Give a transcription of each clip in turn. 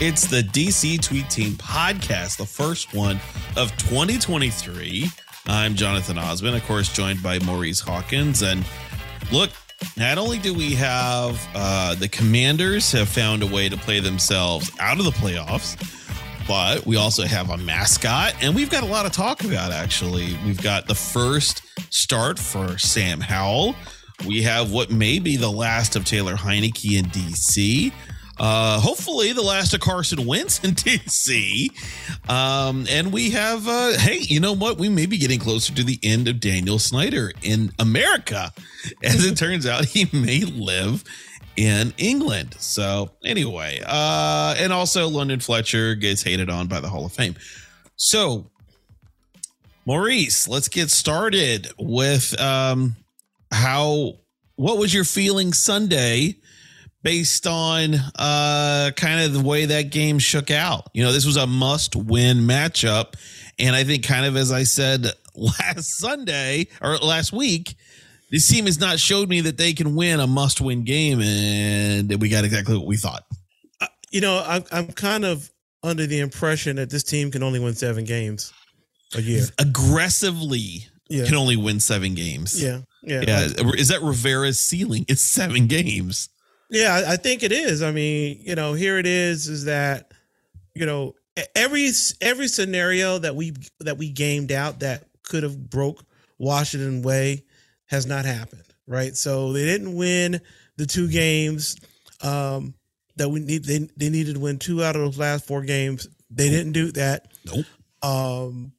It's the DC Tweet Team podcast, the first one of 2023. I'm Jonathan Osmond, of course, joined by Maurice Hawkins. And look, not only do we have the Commanders have found a way to play themselves out of the playoffs, but we also have a mascot, and we've got a lot to talk about, actually. We've got the first start for Sam Howell. We have what may be the last of Taylor Heinicke in D.C., hopefully the last of Carson Wentz in D.C. And we have, hey, you know what? We may be getting closer to the end of Daniel Snyder in America. As it turns out, he may live in England. So anyway, and also London Fletcher gets hated on by the Hall of Fame. So, Maurice, let's get started with what was your feeling Sunday based on kind of the way that game shook out? You know, this was a must win matchup. And I think kind of, as I said last Sunday or last week, this team has not showed me that they can win a must win game. And we got exactly what we thought. You know, I'm kind of under the impression that this team can only win 7 games a year. Aggressively can only win 7 games. Yeah. Is that Rivera's ceiling? It's 7 games. Yeah, I think it is. I mean, you know, here it is that, you know, every scenario that we gamed out that could have broke Washington way has not happened, right? So they didn't win the 2 games that we need. They needed to win 2 out of those last 4 games. They didn't do that. Nope.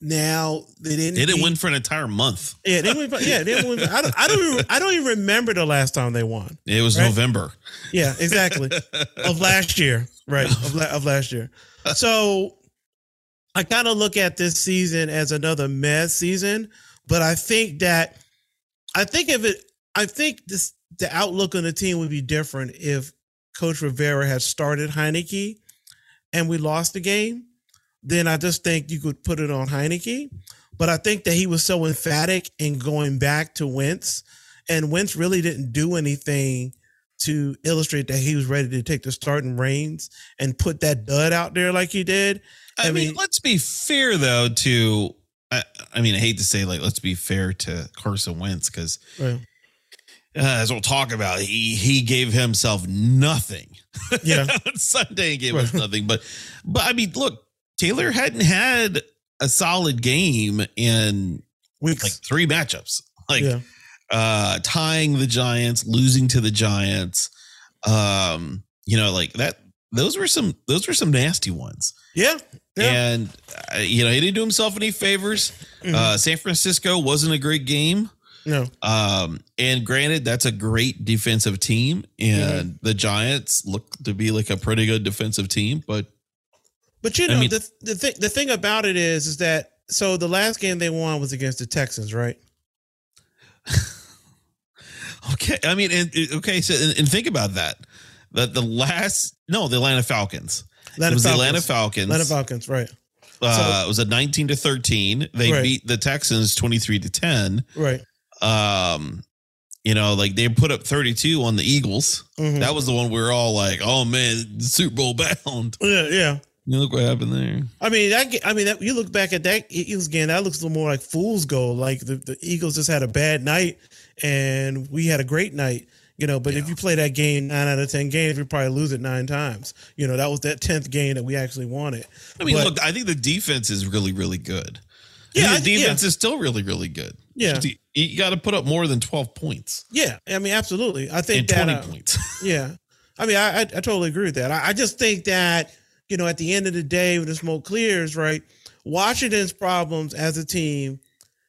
Now they didn't win for an entire month. Yeah, they didn't win. Yeah, they didn't win. I don't even remember the last time they won. It was November. Yeah, exactly. Of last year, right? Of last year. So I kind of look at this season as another mess season. But I think the outlook on the team would be different if Coach Rivera had started Heinicke and we lost the game. Then I just think you could put it on Heinicke. But I think that he was so emphatic in going back to Wentz, and Wentz really didn't do anything to illustrate that he was ready to take the starting reins and put that dud out there like he did. I mean, let's be fair, though, to... I hate to say, like, let's be fair to Carson Wentz because, as we'll talk about, he gave himself nothing. Yeah, Sunday gave us nothing. But I mean, look, Taylor hadn't had a solid game in weeks. Like 3 matchups, tying the Giants, losing to the Giants. You know, like that. Those were some nasty ones. Yeah. Yeah. And, you know, he didn't do himself any favors. Mm-hmm. San Francisco wasn't a great game. No. And granted, that's a great defensive team. And the Giants look to be like a pretty good defensive team. But you know, I mean, the thing about it is that, so the last game they won was against the Texans, right? Okay. I mean, so think about that. The Atlanta Falcons. Atlanta Falcons, right. It was a 19-13. They beat the Texans 23-10. Right. You know, like they put up 32 on the Eagles. Mm-hmm. That was the one we were all like, oh, man, Super Bowl bound. Yeah, yeah. You look what happened there. I mean, you look back at that Eagles game, that looks a little more like fool's gold. Like the Eagles just had a bad night and we had a great night. You know, but if you play that game 9 out of 10 games, you probably lose it 9 times. You know, that was that 10th game that we actually won it. I mean, look, I think the defense is really, really good. Yeah, the defense is still really, really good. Yeah, you got to put up more than 12 points. Yeah, I mean, absolutely. I think that 20 points. Yeah, I mean, I totally agree with that. I just think that, you know, at the end of the day, when the smoke clears, right, Washington's problems as a team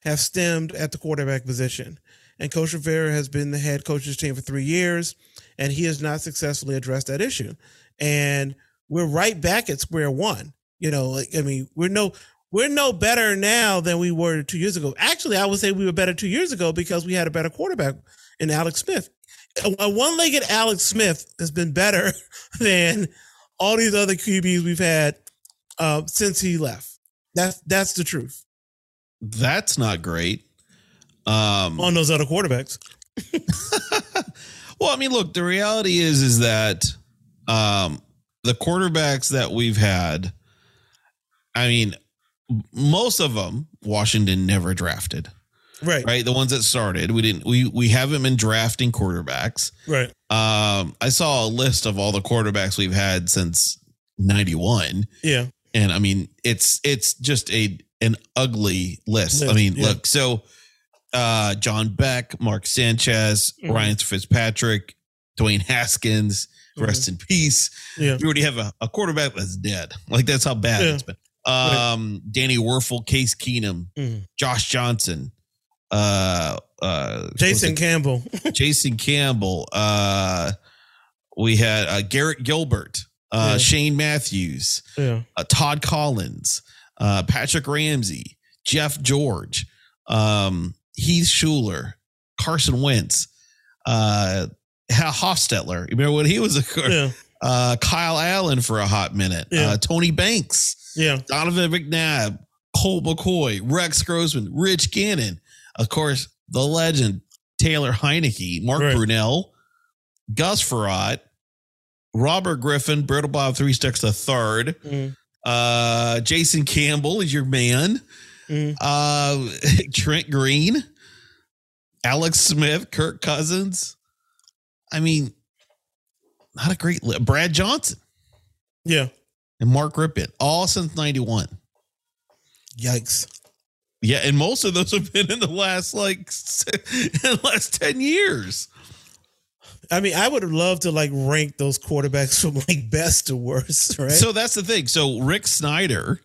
have stemmed at the quarterback position. And Coach Rivera has been the head coach of this team for 3 years, and he has not successfully addressed that issue. And we're right back at square one. You know, like, I mean, we're no better now than we were 2 years ago. Actually, I would say we were better 2 years ago because we had a better quarterback in Alex Smith. A one-legged Alex Smith has been better than all these other QBs we've had since he left. That's the truth. That's not great. On those other quarterbacks. Well, I mean, look, the reality is that the quarterbacks that we've had, I mean, most of them Washington never drafted. Right. Right. The ones that started, we haven't been drafting quarterbacks. Right. I saw a list of all the quarterbacks we've had since 91. Yeah. And I mean, it's just an ugly list. I mean, look, so John Beck, Mark Sanchez, Ryan Fitzpatrick, Dwayne Haskins, rest in peace. Yeah. We already have a quarterback that's dead. Like, that's how bad it's been. Danny Werfel, Case Keenum, Josh Johnson, Jason Campbell. We had Garrett Gilbert, Shane Matthews, Todd Collins, Patrick Ramsey, Jeff George, Heath Schuler, Carson Wentz, Hostetler. You remember when he was Kyle Allen for a hot minute, Tony Banks, Donovan McNabb, Colt McCoy, Rex Grossman, Rich Gannon. Of course, the legend, Taylor Heinicke, Mark Brunell, Gus Frerotte, Robert Griffin, Brittle Bob Three Sticks the Third, Jason Campbell is your man, Trent Green, Alex Smith, Kirk Cousins. I mean, not a great list. Brad Johnson. Yeah. And Mark Rippon, all since 91. Yikes. Yeah, and most of those have been in the last 10 years. I mean, I would have loved to rank those quarterbacks from best to worst, right? So that's the thing. So Rick Snyder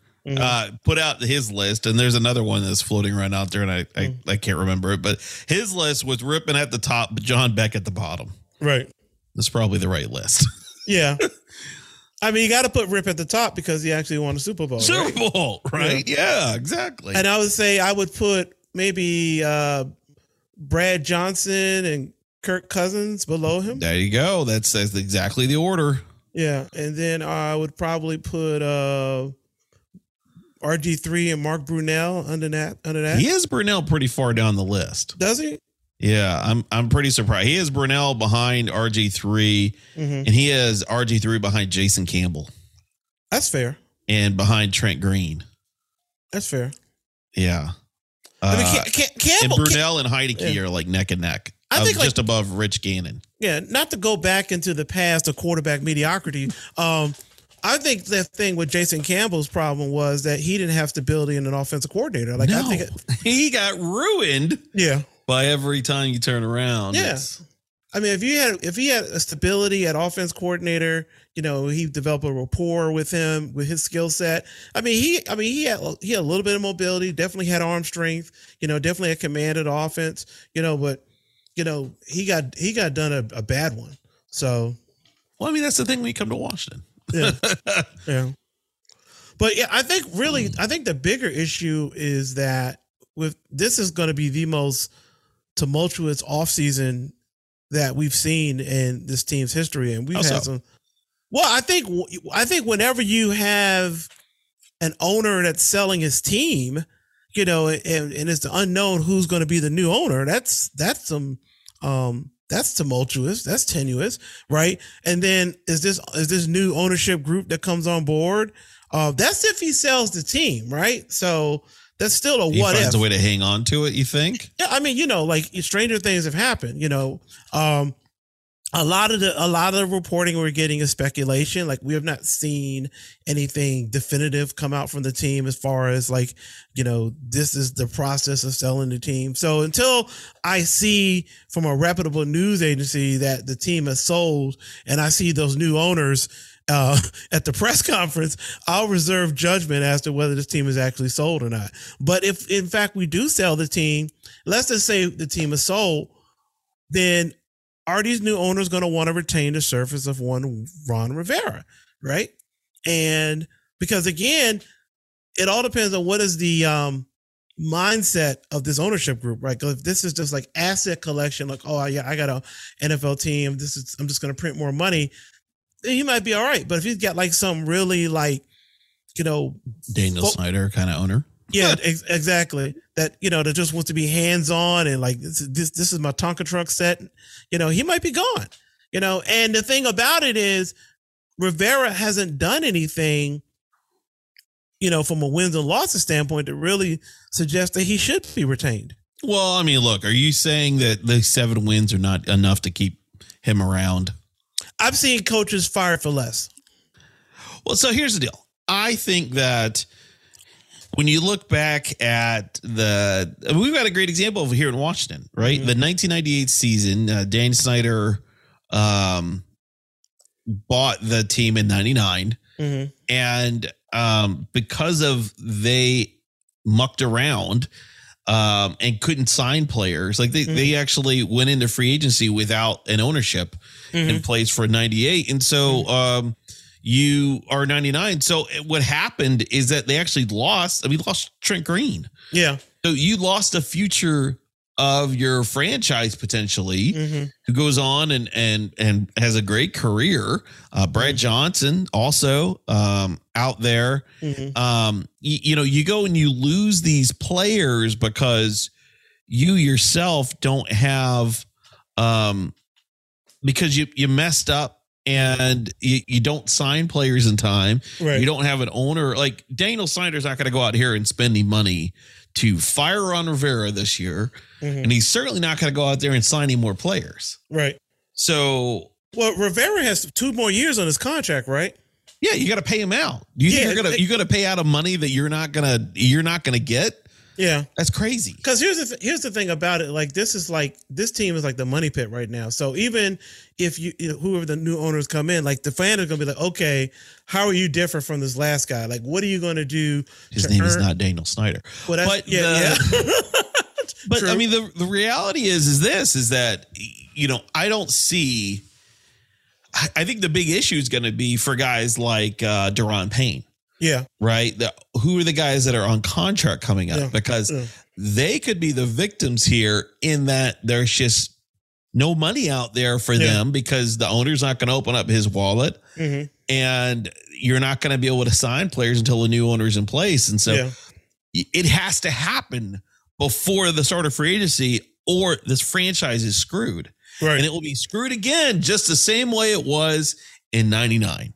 put out his list, and there's another one that's floating around out there, and I can't remember it, but his list was Rippon at the top, but John Beck at the bottom. Right. That's probably the right list. Yeah. I mean, you got to put Rip at the top because he actually won a Super Bowl. Right? Yeah, exactly. And I would say I would put maybe Brad Johnson and Kirk Cousins below him. There you go. That's exactly the order. Yeah. And then I would probably put RG3 and Mark Brunell under that. He has Brunell pretty far down the list. Does he? Yeah, I'm pretty surprised. He has Brunell behind RG3, and he has RG3 behind Jason Campbell. That's fair. And behind Trent Green. That's fair. Yeah. I mean, Campbell and Brunell and Heinicke are neck and neck. I think just above Rich Gannon. Yeah, not to go back into the past of quarterback mediocrity. I think the thing with Jason Campbell's problem was that he didn't have stability in an offensive coordinator. I think he got ruined. Yeah. By every time you turn around. Yeah. I mean, if he had a stability at offense coordinator, he developed a rapport with him, with his skill set. I mean, he had a little bit of mobility, definitely had arm strength, definitely had command of the offense, but he got done a bad one. So, well, I mean, that's the thing when you come to Washington. Yeah. Yeah. But yeah, I think the bigger issue is that this is going to be the most tumultuous offseason that we've seen in this team's history. And we've had some. Well, I think whenever you have an owner that's selling his team, and it's the unknown who's going to be the new owner, that's tumultuous. That's tenuous, right? And then is this new ownership group that comes on board? That's if he sells the team, right? So that's still a what if. He finds a way to hang on to it, you think? Yeah, I mean, stranger things have happened, a lot of the reporting we're getting is speculation. We have not seen anything definitive come out from the team as far as this is the process of selling the team. So until I see from a reputable news agency that the team has sold and I see those new owners at the press conference, I'll reserve judgment as to whether this team is actually sold or not. But if in fact we do sell the team, let's just say the team is sold, then are these new owners going to want to retain the surface of one Ron Rivera, right? And because again, it all depends on what is the mindset of this ownership group, right? Because if this is just asset collection, I got a NFL team, I'm just going to print more money, he might be all right. But if he's got some really Daniel Snyder kind of owner. Yeah, exactly. That, you know, that just wants to be hands on and like, this is my Tonka truck set. You know, he might be gone, you know. And the thing about it is Rivera hasn't done anything, you know, from a wins and losses standpoint to really suggest that he should be retained. Well, I mean, look, are you saying that the 7 wins are not enough to keep him around? I've seen coaches fired for less. Well, so here's the deal. I think that when you look back at we've got a great example over here in Washington, right? Mm-hmm. The 1998 season, Dan Snyder bought the team in 99. Mm-hmm. And because of they mucked around and couldn't sign players, like they actually went into free agency without an ownership in place for 98. And so, you are 99. So what happened is that they actually lost Trent Green. Yeah. So you lost a future of your franchise potentially, who goes on and has a great career. Brad Johnson also out there. You know, you go and you lose these players because you yourself don't have because you messed up. And you don't sign players in time. Right. You don't have an owner. Like Daniel Snyder's not going to go out here and spend any money to fire Ron Rivera this year. And he's certainly not going to go out there and sign any more players. Right. So. Well, Rivera has 2 more years on his contract, right? Yeah. You got to pay him out. You're going to pay out of money that you're not going to get. Yeah. That's crazy. Because here's the thing about it. Like, this team is like the money pit right now. So even if whoever the new owners come in, like the fan is going to be like, okay, how are you different from this last guy? Like, what are you going to do? His name is not Daniel Snyder. Well, but true. I mean, the reality is that, you know, I don't see, I think the big issue is going to be for guys like Daron Payne. Yeah. Right. Who are the guys that are on contract coming up? Yeah. Because they could be the victims here in that there's just no money out there for them because the owner's not going to open up his wallet and you're not going to be able to sign players until the new owner's in place. And so it has to happen before the start of free agency or this franchise is screwed. Right. And it will be screwed again, just the same way it was in 99.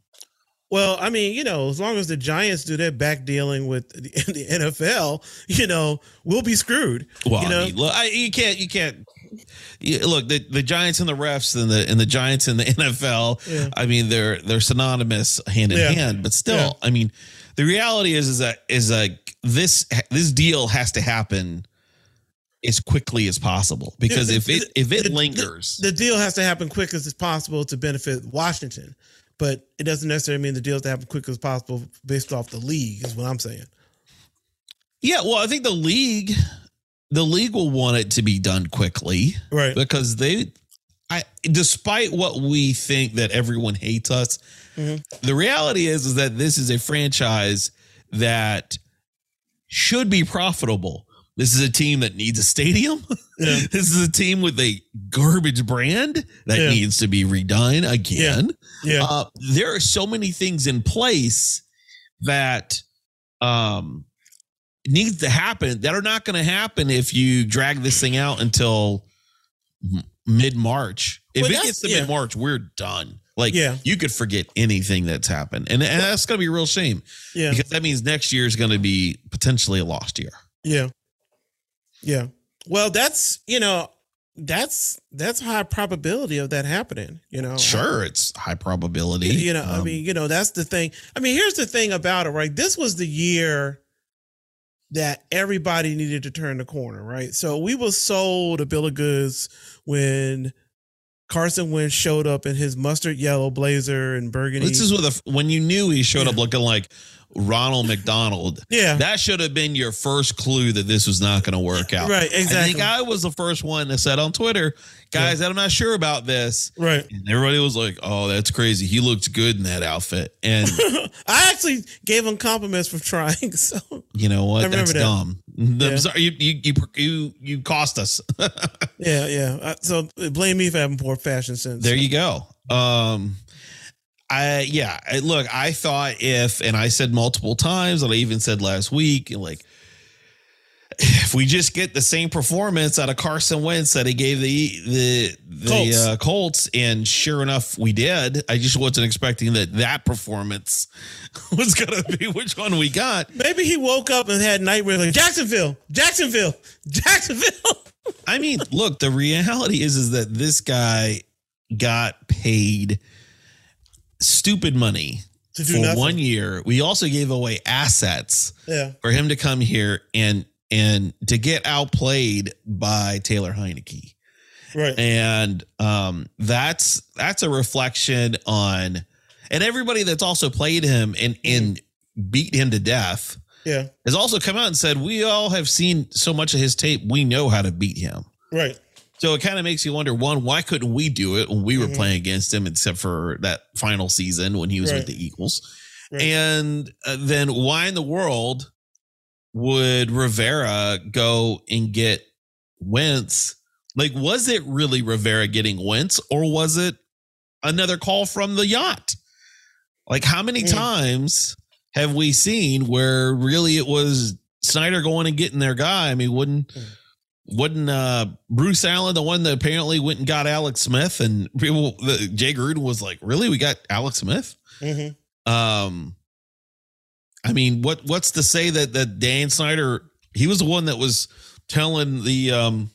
Well, I mean, you know, as long as the Giants do their back dealing with the NFL, you know, we'll be screwed. Well, you know? I mean, look, you can't look the Giants and the refs and the Giants and the NFL. Yeah. I mean, they're synonymous hand in hand, but still, I mean, the reality is that this deal has to happen as quickly as possible, because if it lingers, the deal has to happen quick as possible to benefit Washington. But it doesn't necessarily mean the deals to happen quick as possible based off the league is what I'm saying. Yeah, well, I think the league will want it to be done quickly. Right. Because despite what we think that everyone hates us, the reality is that this is a franchise that should be profitable. This is a team that needs a stadium. Yeah. This is a team with a garbage brand that needs to be redone again. Yeah. There are so many things in place that needs to happen that are not going to happen if you drag this thing out until mid-March. If it gets to mid-March, we're done. Like, you could forget anything that's happened. And that's going to be a real shame because that means next year is going to be potentially a lost year. Yeah. Yeah. Well, that's high probability of that happening, you know. Sure, it's high probability. You know, I mean, you know, that's the thing. I mean, here's the thing about it, right? This was the year that everybody needed to turn the corner, right? So we were sold a bill of goods when Carson Wentz showed up in his mustard yellow blazer and burgundy. This is when you knew he showed up looking like Ronald McDonald. Yeah. That should have been your first clue that this was not going to work out. Right. Exactly. I think I was the first one that said on Twitter, guys, that I'm not sure about this. Right. And everybody was like, oh, that's crazy. He looks good in that outfit. And I actually gave him compliments for trying. So, you know what? That's dumb. Yeah. I'm sorry. You cost us. Yeah. So blame me for having poor fashion sense. There you go. I thought, and I said multiple times, and I even said last week, like, if we just get the same performance out of Carson Wentz that he gave the Colts. Colts, and sure enough, we did. I just wasn't expecting that performance was going to be which one we got. Maybe he woke up and had nightmares like Jacksonville. I mean, look, the reality is that this guy got paid stupid money for nothing. 1 year. We also gave away assets for him to come here and to get outplayed by Taylor Heinicke. Right. And that's a reflection on, and everybody that's also played him and beat him to death has also come out and said, we all have seen so much of his tape. We know how to beat him. Right. So it kind of makes you wonder, one, why couldn't we do it when we were playing against him, except for that final season when he was with the Eagles? Right. And then why in the world would Rivera go and get Wentz? Like, was it really Rivera getting Wentz, or was it another call from the yacht? Like, how many times have we seen where really it was Snyder going and getting their guy? I mean, wouldn't Bruce Allen, the one that apparently went and got Alex Smith, and people, Jay Gruden was like, really, we got Alex Smith? Mm-hmm. I mean, what's to say that Dan Snyder, he was the one that was telling the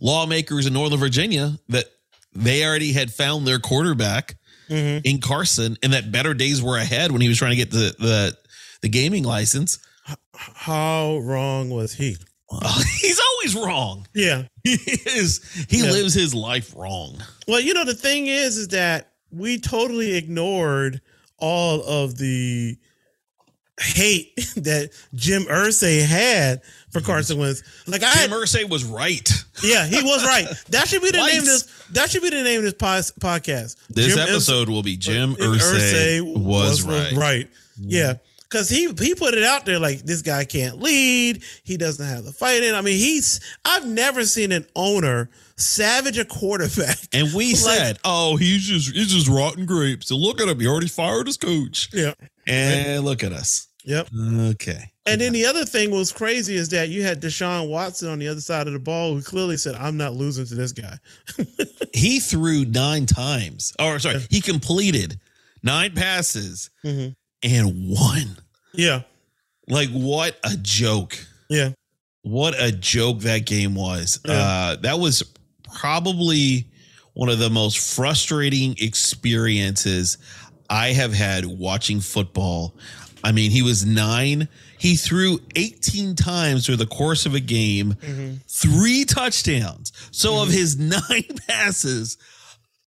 lawmakers in Northern Virginia that they already had found their quarterback in Carson, and that better days were ahead when he was trying to get the gaming license. How wrong was he? He's always wrong. Yeah, he is. He lives his life wrong. Well, you know, the thing is that we totally ignored all of the hate that Jim Irsay had for Carson Wentz. Like, Jim Irsay was right. Yeah, he was right. That should be the name of this. That should be the name of this podcast. This episode will be Jim Irsay was right. Right. Yeah. Because he put it out there like, this guy can't lead. He doesn't have the fight in. I mean, I've never seen an owner savage a quarterback. And we said, oh, he's just rotten grapes. So look at him. He already fired his coach. Yeah. And look at us. Yep. Okay. And then the other thing was crazy is that you had Deshaun Watson on the other side of the ball, who clearly said, I'm not losing to this guy. He threw 9 times. Oh, sorry. He completed 9 passes. Mm-hmm. And won. Yeah. Like, what a joke. Yeah. What a joke that game was. Yeah. That was probably one of the most frustrating experiences I have had watching football. I mean, he was 9. He threw 18 times through the course of a game, 3 touchdowns. So of his 9 passes,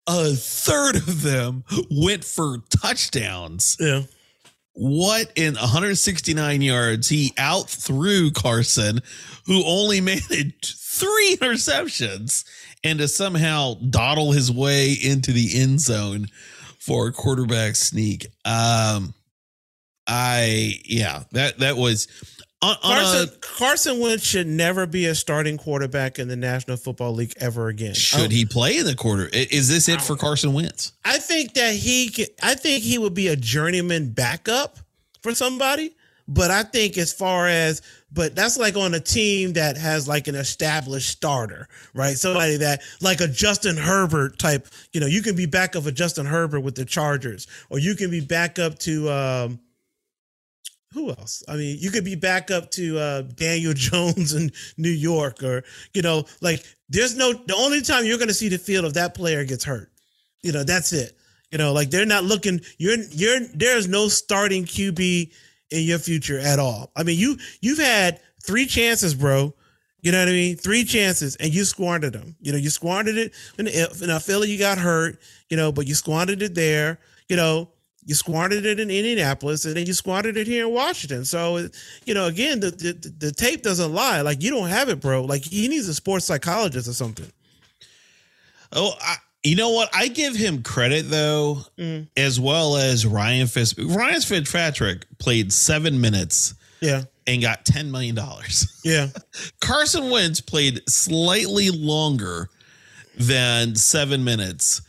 a third of them went for touchdowns. Yeah. What, in 169 yards, he out threw Carson, who only managed 3 interceptions, and to somehow dawdle his way into the end zone for a quarterback sneak. That was Carson Wentz should never be a starting quarterback in the National Football League ever again. Should he play in the quarter? Is this it for Carson Wentz? I think that he would be a journeyman backup for somebody. But I think but that's like on a team that has like an established starter, right? Somebody that, like a Justin Herbert type, you know, you can be backup of Justin Herbert with the Chargers, or you can be backup to, who else? I mean, you could be back up to Daniel Jones in New York, or, you know, like, the only time you're going to see the field if that player gets hurt, you know, that's it. You know, like, they're not looking, there's no starting QB in your future at all. I mean, you've had 3 chances, bro. You know what I mean? 3 chances, and you squandered them. You know, you squandered it in Philly, you got hurt, you know, but you squandered it there, you know. You squandered it in Indianapolis, and then you squandered it here in Washington. So, you know, again, the tape doesn't lie. Like, you don't have it, bro. Like, he needs a sports psychologist or something. Oh, you know what? I give him credit, though, as well as Ryan Fitzpatrick. Ryan Fitzpatrick played 7 minutes and got $10 million. Yeah. Carson Wentz played slightly longer than 7 minutes,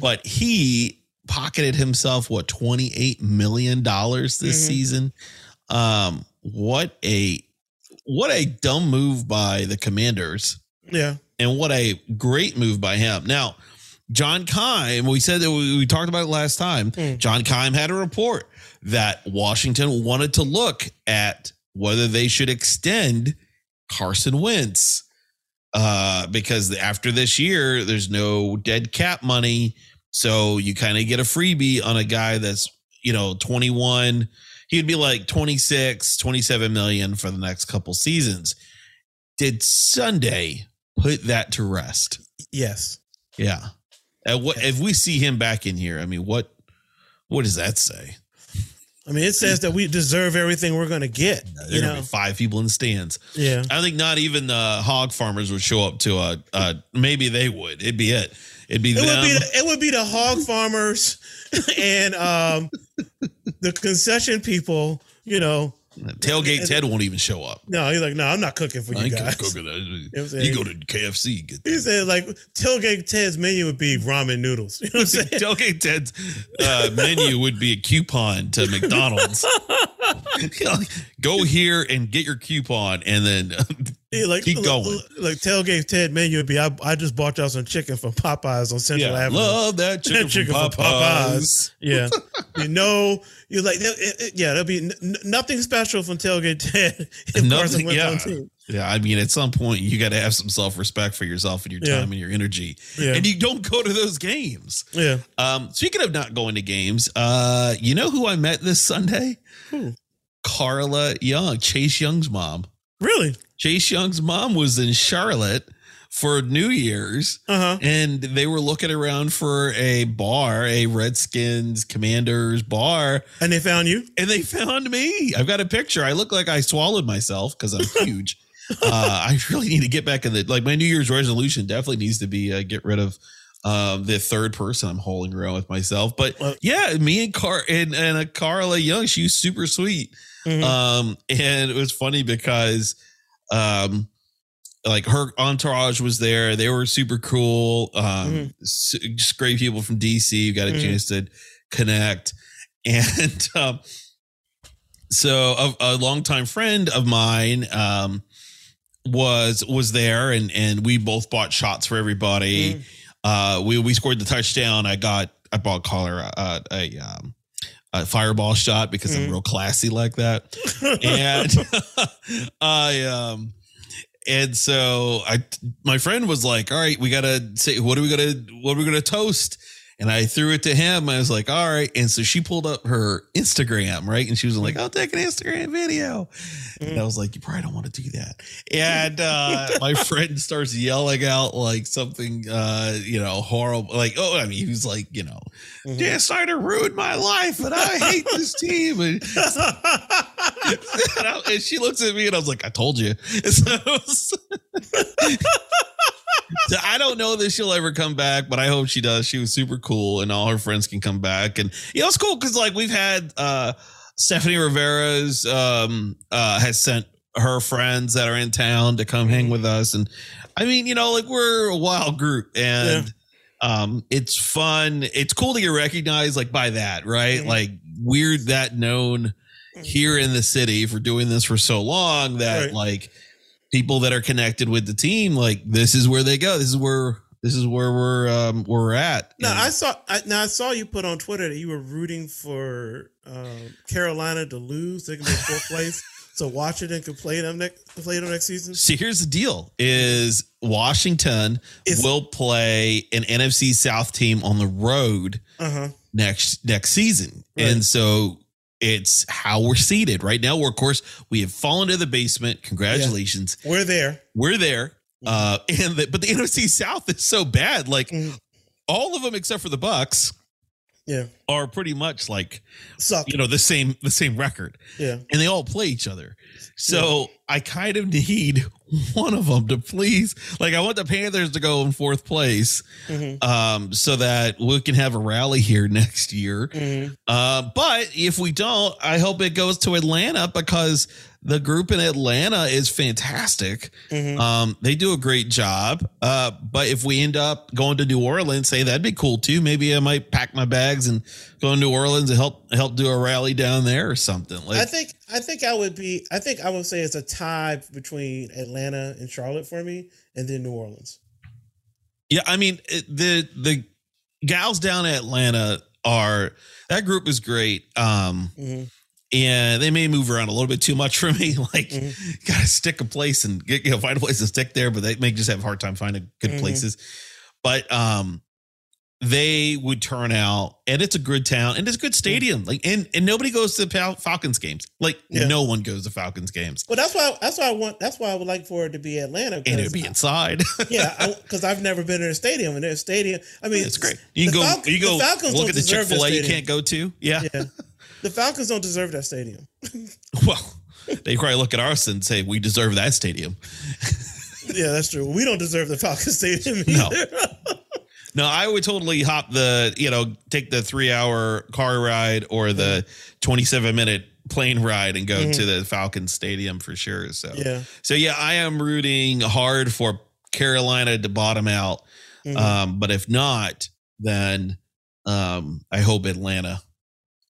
but he pocketed himself $28 million this season. What a what a dumb move by the Commanders. Yeah. And what a great move by him. Now, John Keim, we said that we talked about it last time. John Keim had a report that Washington wanted to look at whether they should extend Carson Wentz because after this year, there's no dead cap money. So you kind of get a freebie on a guy that's, you know, 21. He'd be like 26, 27 million for the next couple seasons. Did Sunday put that to rest? Yes. Yeah. And what if we see him back in here? I mean, what does that say? I mean, it says that we deserve everything we're going to get. There's going to be five people in the stands. Yeah, I think not even the hog farmers would show up to a. Maybe they would. It'd be it. It'd be it them. It would be the hog farmers and the concession people. You know, tailgate and Ted won't even show up. No, he's like, no, I'm not cooking for you guys. You go to KFC. Get he said, like, tailgate Ted's menu would be ramen noodles. You know what I'm saying? Tailgate Ted's menu would be a coupon to McDonald's. Go here and get your coupon, and then keep going. Like tailgate Ted menu would be, I just bought y'all some chicken from Popeyes on Central Avenue. Love that chicken from Popeyes. Yeah, you know, you're like, there'll be nothing special from tailgate Ted. Nothing. Yeah. I mean, at some point, you got to have some self-respect for yourself and your time and your energy, and you don't go to those games. Yeah. Speaking of not going to games, you know who I met this Sunday? Who? Carla Young, Chase Young's mom. Really? Chase Young's mom was in Charlotte for New Year's, and they were looking around for a bar, a Redskins Commanders bar. And they found you? And they found me. I've got a picture. I look like I swallowed myself because I'm huge. I really need to get back in the, like, my New Year's resolution definitely needs to be get rid of the third person I'm holding around with myself. But me and Carla Young, she was super sweet. And it was funny because like her entourage was there. They were super cool. Just great people from DC. Got a chance to connect. And so a longtime friend of mine was there, and we both bought shots for everybody. We scored the touchdown. I bought Carla a fireball shot because I'm real classy like that. And and so my friend was like, all right, we gotta say, what are we gonna toast? And I threw it to him. I was like, all right. And so she pulled up her Instagram, right? And she was like, I'll take an Instagram video. And I was like, you probably don't want to do that. And my friend starts yelling out like something, horrible. Like, oh, I mean, he was like, Dan Snyder ruined my life and I hate this team. And, and she looks at me and I was like, I told you. And so so I don't know that she'll ever come back, but I hope she does. She was super cool, and all her friends can come back. And it's cool because like we've had Stephanie Rivera's has sent her friends that are in town to come hang with us, and I mean, like we're a wild group, and it's fun. It's cool to get recognized like by that, right? Like we're that known here in the city for doing this for so long that like. People that are connected with the team, like this is where they go. This is where we're at. No, I saw you put on Twitter that you were rooting for Carolina to lose. They can be in fourth place. So watch it and complain on next season. See, here's the deal: is Washington will play an NFC South team on the road next season, and so. It's how we're seated right now. We're, of course, we have fallen to the basement. Congratulations. Yeah. We're there. But the NFC South is so bad. Like all of them, except for the Bucks are pretty much like, suck. The same record. Yeah. And they all play each other. So I kind of need one of them to please. Like I want the Panthers to go in fourth place so that we can have a rally here next year. But if we don't, I hope it goes to Atlanta because the group in Atlanta is fantastic. They do a great job. But if we end up going to New Orleans, say that'd be cool too. Maybe I might pack my bags and going to New Orleans to help do a rally down there or something. Like, I would say it's a tie between Atlanta and Charlotte for me, and then New Orleans. Yeah, I mean, the gals down in Atlanta are, that group is great. And they may move around a little bit too much for me. Like, gotta stick a place and get, find a place to stick there, but they may just have a hard time finding good places. But they would turn out, and it's a good town and it's a good stadium. Like, and nobody goes to Falcons games. Like, no one goes to Falcons games. Well, that's why I would like for it to be Atlanta, and it'd be inside. Because I've never been in a stadium, and their stadium, I mean, it's great. You go look at the Chick-fil-A you can't go to. Yeah. The Falcons don't deserve that stadium. Well, they probably look at ours and say, we deserve that stadium. Yeah, that's true. We don't deserve the Falcons stadium either. No, I would totally hop take the 3-hour car ride or the 27-minute plane ride and go to the Falcons stadium for sure. So, I am rooting hard for Carolina to bottom out. But if not, then I hope Atlanta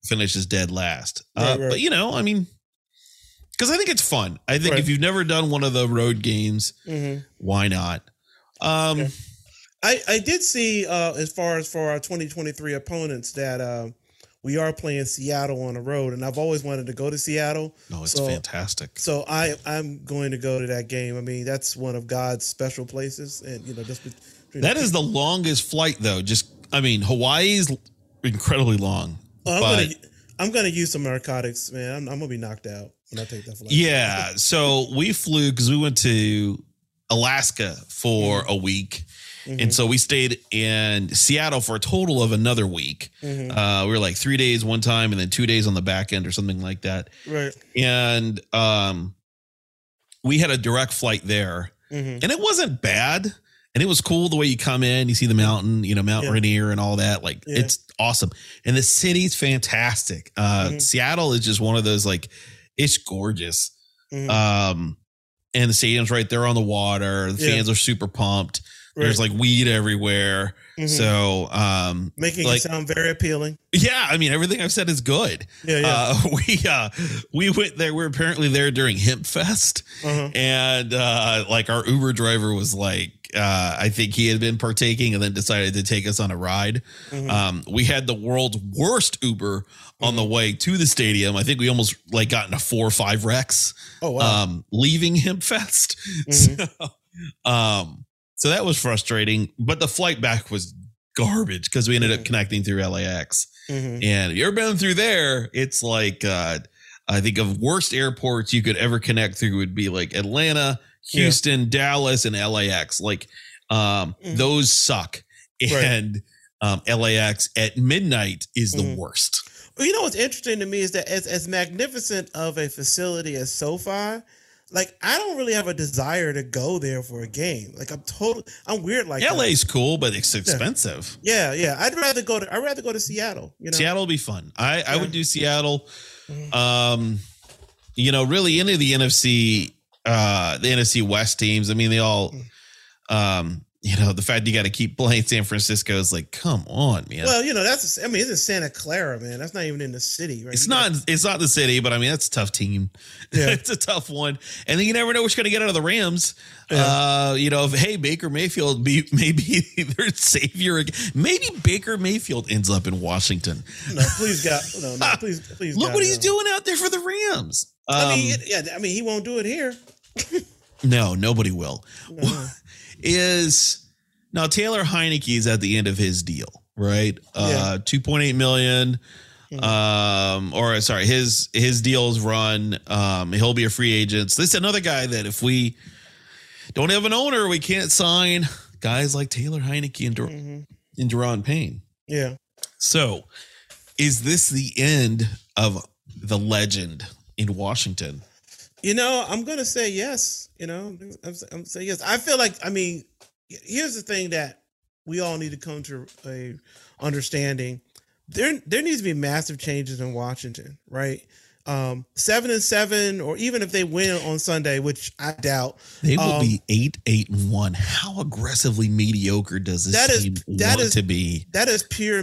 finishes dead last. Right. But, I mean, because I think it's fun. I think if you've never done one of the road games, why not? I did see as far as for our 2023 opponents that we are playing Seattle on the road, and I've always wanted to go to Seattle. No, it's fantastic. So I'm going to go to that game. I mean, that's one of God's special places, and that is the longest flight though. Hawaii's incredibly long. I'm going to use some narcotics, man. I'm going to be knocked out when I take that flight. Yeah, so we flew because we went to Alaska for a week. And so we stayed in Seattle for a total of another week. We were like 3 days one time and then 2 days on the back end or something like that. Right. And we had a direct flight there. And it wasn't bad. And it was cool the way you come in, you see the mountain, Mount Rainier and all that. Like, it's awesome. And the city's fantastic. Seattle is just one of those, like, it's gorgeous. And the stadium's right there on the water. The fans are super pumped. Right. There's like weed everywhere. So, making it sound very appealing. Yeah. I mean, everything I've said is good. We went there. We were apparently there during Hemp Fest. And, our Uber driver was like, I think he had been partaking and then decided to take us on a ride. We had the world's worst Uber on the way to the stadium. I think we almost got into 4 or 5 wrecks, leaving Hemp Fest. So that was frustrating, but the flight back was garbage because we ended up connecting through LAX. And if you've ever been through there, it's like, I think of worst airports you could ever connect through would be like Atlanta, Houston, Dallas, and LAX. Like, those suck. And LAX at midnight is the worst. Well, what's interesting to me is that as magnificent of a facility as SoFi, like, I don't really have a desire to go there for a game. Like, I'm weird like that. LA's cool, but it's expensive. Yeah. I'd rather go to Seattle. Seattle would be fun. I would do Seattle. Really into the NFC. The NFC West teams. I mean, they all, the fact you got to keep playing San Francisco is like, come on, man. Well, it's in Santa Clara, man. That's not even in the city, right? It's not the city, but I mean, that's a tough team. Yeah. It's a tough one. And then you never know what's going to get out of the Rams. Yeah. Baker Mayfield maybe their savior. Maybe Baker Mayfield ends up in Washington. No, please, God. No, please. Look God, what he's doing out there for the Rams. He won't do it here. No, nobody will. No. Now Taylor Heinicke is at the end of his deal, right? $2.8 million. His deal's run. He'll be a free agent. So this is another guy that if we don't have an owner, we can't sign guys like Taylor Heinicke and Daron Payne. Yeah. So is this the end of the legend in Washington? I'm going to say yes. I'm saying yes. I feel like, here's the thing that we all need to come to a understanding. There needs to be massive changes in Washington, right? 7-7, or even if they win on Sunday, which I doubt, they will be 8-8-1. How aggressively mediocre does this team want to be? That is pure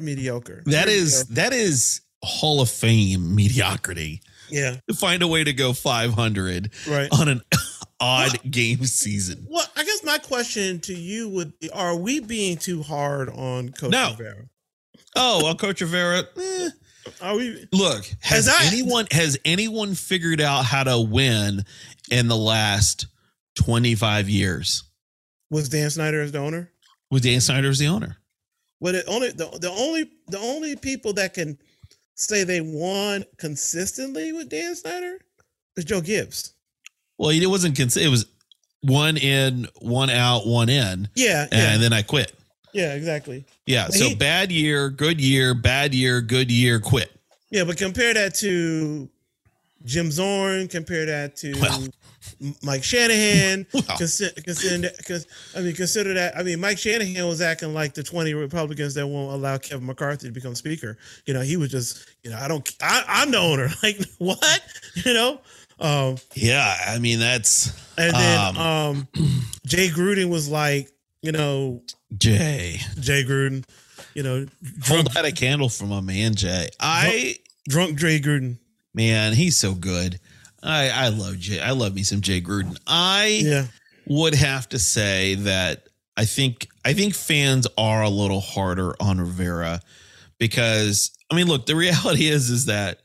mediocre. That is Hall of Fame mediocrity. Yeah, to find a way to go 500 on an odd game season. Well, I guess my question to you would be: are we being too hard on Coach Rivera? Oh, well, Coach Rivera. Look, has anyone figured out how to win in the last 25 years? Was Dan Snyder as the owner? Well, the only people that can say they won consistently with Dan Snyder is Joe Gibbs. Well, it wasn't consistent. It was one in, one out, one in. Yeah, and then I quit. Yeah, exactly. Yeah, but so bad year, good year, quit. Yeah, but compare that to Jim Zorn, compare that to Mike Shanahan. Consider that. I mean, Mike Shanahan was acting like the 20 Republicans that won't allow Kevin McCarthy to become speaker. You know, he was just, you know, I'm the owner. Like, what? You know? Yeah, I mean, that's. And then Jay Gruden was like, you know, Jay Gruden, you know, hold a candle for my man Jay. Drunk Jay Gruden, man, he's so good. I love Jay. I love me some Jay Gruden. I would have to say that I think fans are a little harder on Rivera because, I mean, look, the reality is that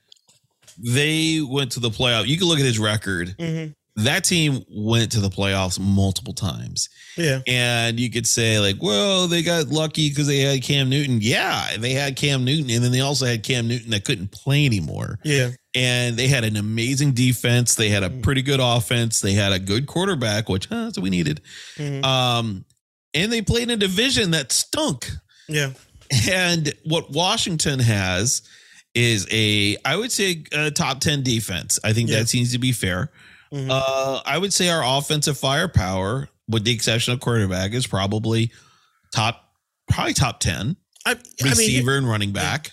they went to the playoff. You can look at his record. Mm-hmm. That team went to the playoffs multiple times. Yeah. And you could say, like, well, they got lucky because they had Cam Newton. Yeah, they had Cam Newton. And then they also had Cam Newton that couldn't play anymore. Yeah. And they had an amazing defense. They had a pretty good offense. They had a good quarterback, which that's what we needed. Mm-hmm. And they played in a division that stunk. Yeah. And what Washington has is I would say a top 10 defense. I think that seems to be fair. Mm-hmm. I would say our offensive firepower, with the exception of quarterback, is probably top 10 receiver and running back.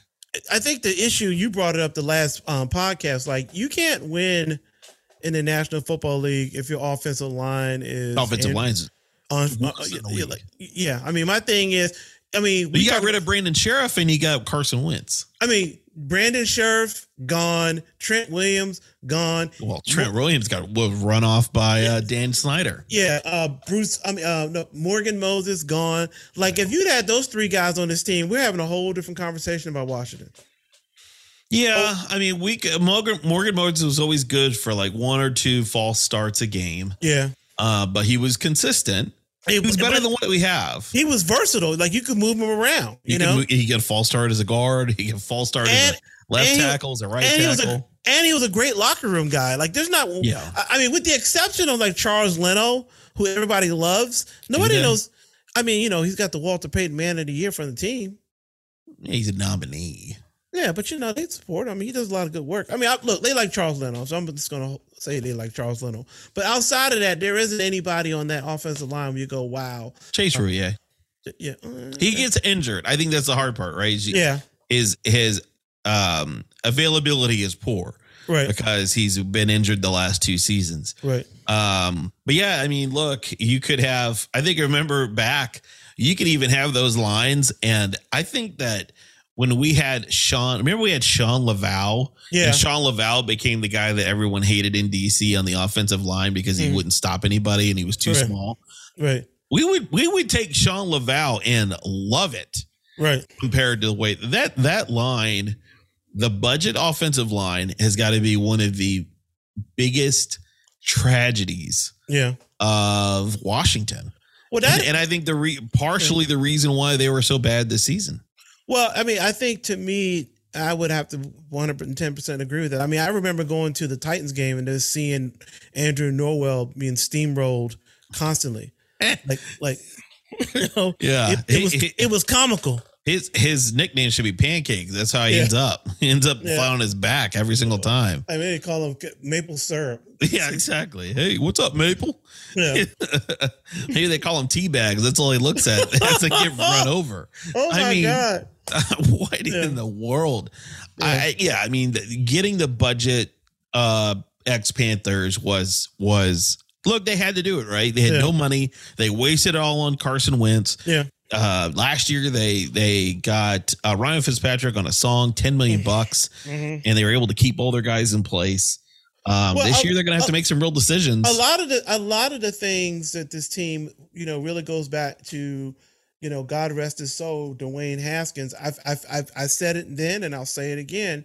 I think the issue, you brought it up the last podcast, like you can't win in the National Football League if your offensive line is. I mean, my thing is, you got rid of Brandon Scherff and you got Carson Wentz. I mean, Brandon Scherff gone, Trent Williams gone. Well, Trent Williams was run off by Dan Snyder. Yeah, Morgan Moses gone. Like, if you'd had those three guys on this team, we're having a whole different conversation about Washington. Yeah, Morgan Moses was always good for like one or two false starts a game. Yeah, but he was consistent. It was better than what we have. He was versatile. Like, you could move him around. He could false start as a guard. He could false start as a left tackle, as a right tackle. And he was a great locker room guy. Like, there's not. Yeah. I mean, with the exception of like Charles Leno, who everybody loves, nobody knows. I mean, you know, he's got the Walter Payton Man of the Year from the team. Yeah, he's a nominee. Yeah, but you know, they support him. I mean, he does a lot of good work. I mean, they like Charles Leno, so I'm just going to say they like Charles Leno. But outside of that, there isn't anybody on that offensive line where you go, wow. Chase Rouillet. Yeah. He gets injured. I think that's the hard part, right? His availability is poor. Right. Because he's been injured the last two seasons. Right. But yeah, I mean, look, you could have, I think, remember back, you could even have those lines. And I think that, when we had Sean LaValle, and Sean LaValle became the guy that everyone hated in DC on the offensive line because he wouldn't stop anybody and he was too small. Right. We would take Sean LaValle and love it. Right. Compared to the way that line, the budget offensive line has got to be one of the biggest tragedies of Washington. Well, and I think partially the reason why they were so bad this season. Well, I mean, I think to me, I would have to 110% agree with that. I mean, I remember going to the Titans game and just seeing Andrew Norwell being steamrolled constantly. It was comical. His nickname should be Pancake. That's how he ends up flying on his back every single time. I mean, they call him Maple Syrup. Yeah, exactly. Hey, what's up, Maple? Yeah. Maybe they call him Tea Bags. That's all he looks at. It's like get run over. Oh my God! What in the world? Yeah. I mean, getting the budget ex-Panthers was look. They had to do it, right? They had no money. They wasted it all on Carson Wentz. Yeah. Last year they got Ryan Fitzpatrick on a song, $10 million, and they were able to keep all their guys in place. This year they're going to have to make some real decisions. A lot of the things that this team, really goes back to, God rest his soul, Dwayne Haskins. I said it then, and I'll say it again.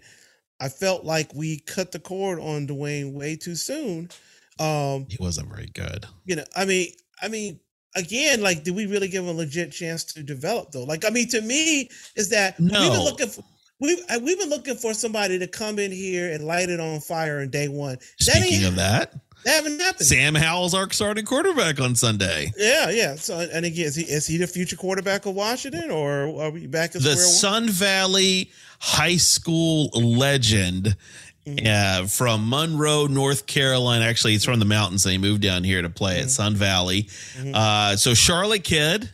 I felt like we cut the cord on Dwayne way too soon. He wasn't very good. I mean. Again, did we really give him a legit chance to develop though? To me, is that we've been looking for somebody to come in here and light it on fire on day one. That haven't happened. Sam Howell's our starting quarterback on Sunday. Yeah. So, and again, is he the future quarterback of Washington, or are we back at the Sun Valley High School legend? Yeah, from Monroe, North Carolina. Actually, he's from the mountains, and he moved down here to play at Sun Valley. So Charlotte kid,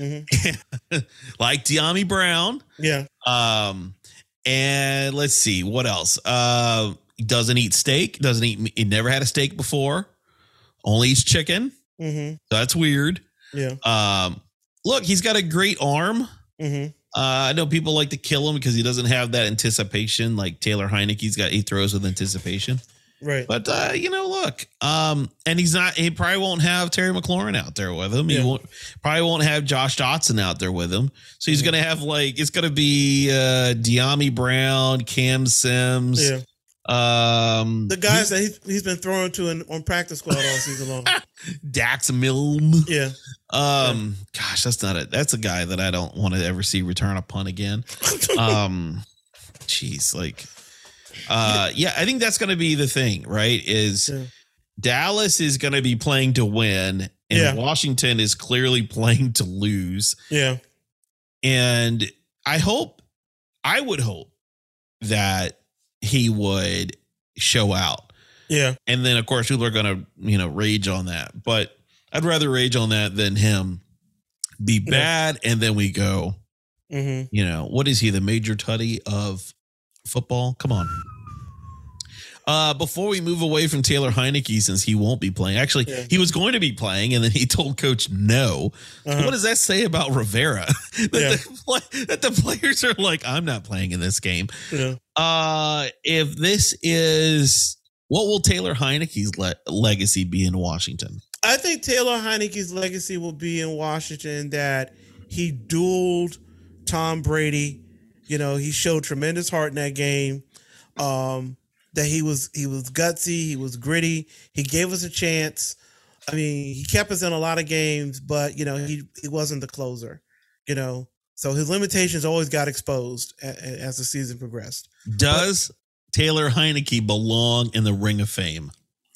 like Dyami Brown. Yeah. And let's see what else. Doesn't eat steak. He never had a steak before. Only eats chicken. So that's weird. Yeah. Look, he's got a great arm. I know people like to kill him because he doesn't have that anticipation like Taylor Heinicke's got. He throws with anticipation, right? But look, and he's not. He probably won't have Terry McLaurin out there with him. Yeah. He probably won't have Josh Dotson out there with him. So he's gonna have it's gonna be Dyami Brown, Cam Sims, the guys that he's been throwing to on practice squad all season long. Dax Milne. Yeah. Gosh, that's a guy that I don't want to ever see return a punt again. I think that's going to be the thing, right? Is Dallas is going to be playing to win, and Washington is clearly playing to lose. Yeah. And I would hope that he would show out. Yeah. And then of course people are going to, rage on that, but I'd rather rage on that than him be bad. And then we go, what is he? The major tutty of football. Come on. Before we move away from Taylor Heinicke, since he won't be playing, actually, he was going to be playing, and then he told coach no. Uh-huh. What does that say about Rivera? That the players are like, I'm not playing in this game. Yeah. If this is, what will Taylor Heinicke's legacy be in Washington? I think Taylor Heinicke's legacy will be in Washington that he dueled Tom Brady. He showed tremendous heart in that game. That he was gutsy, he was gritty. He gave us a chance. I mean, he kept us in a lot of games, but he wasn't the closer. So his limitations always got exposed as the season progressed. Does Taylor Heinicke belong in the Ring of Fame?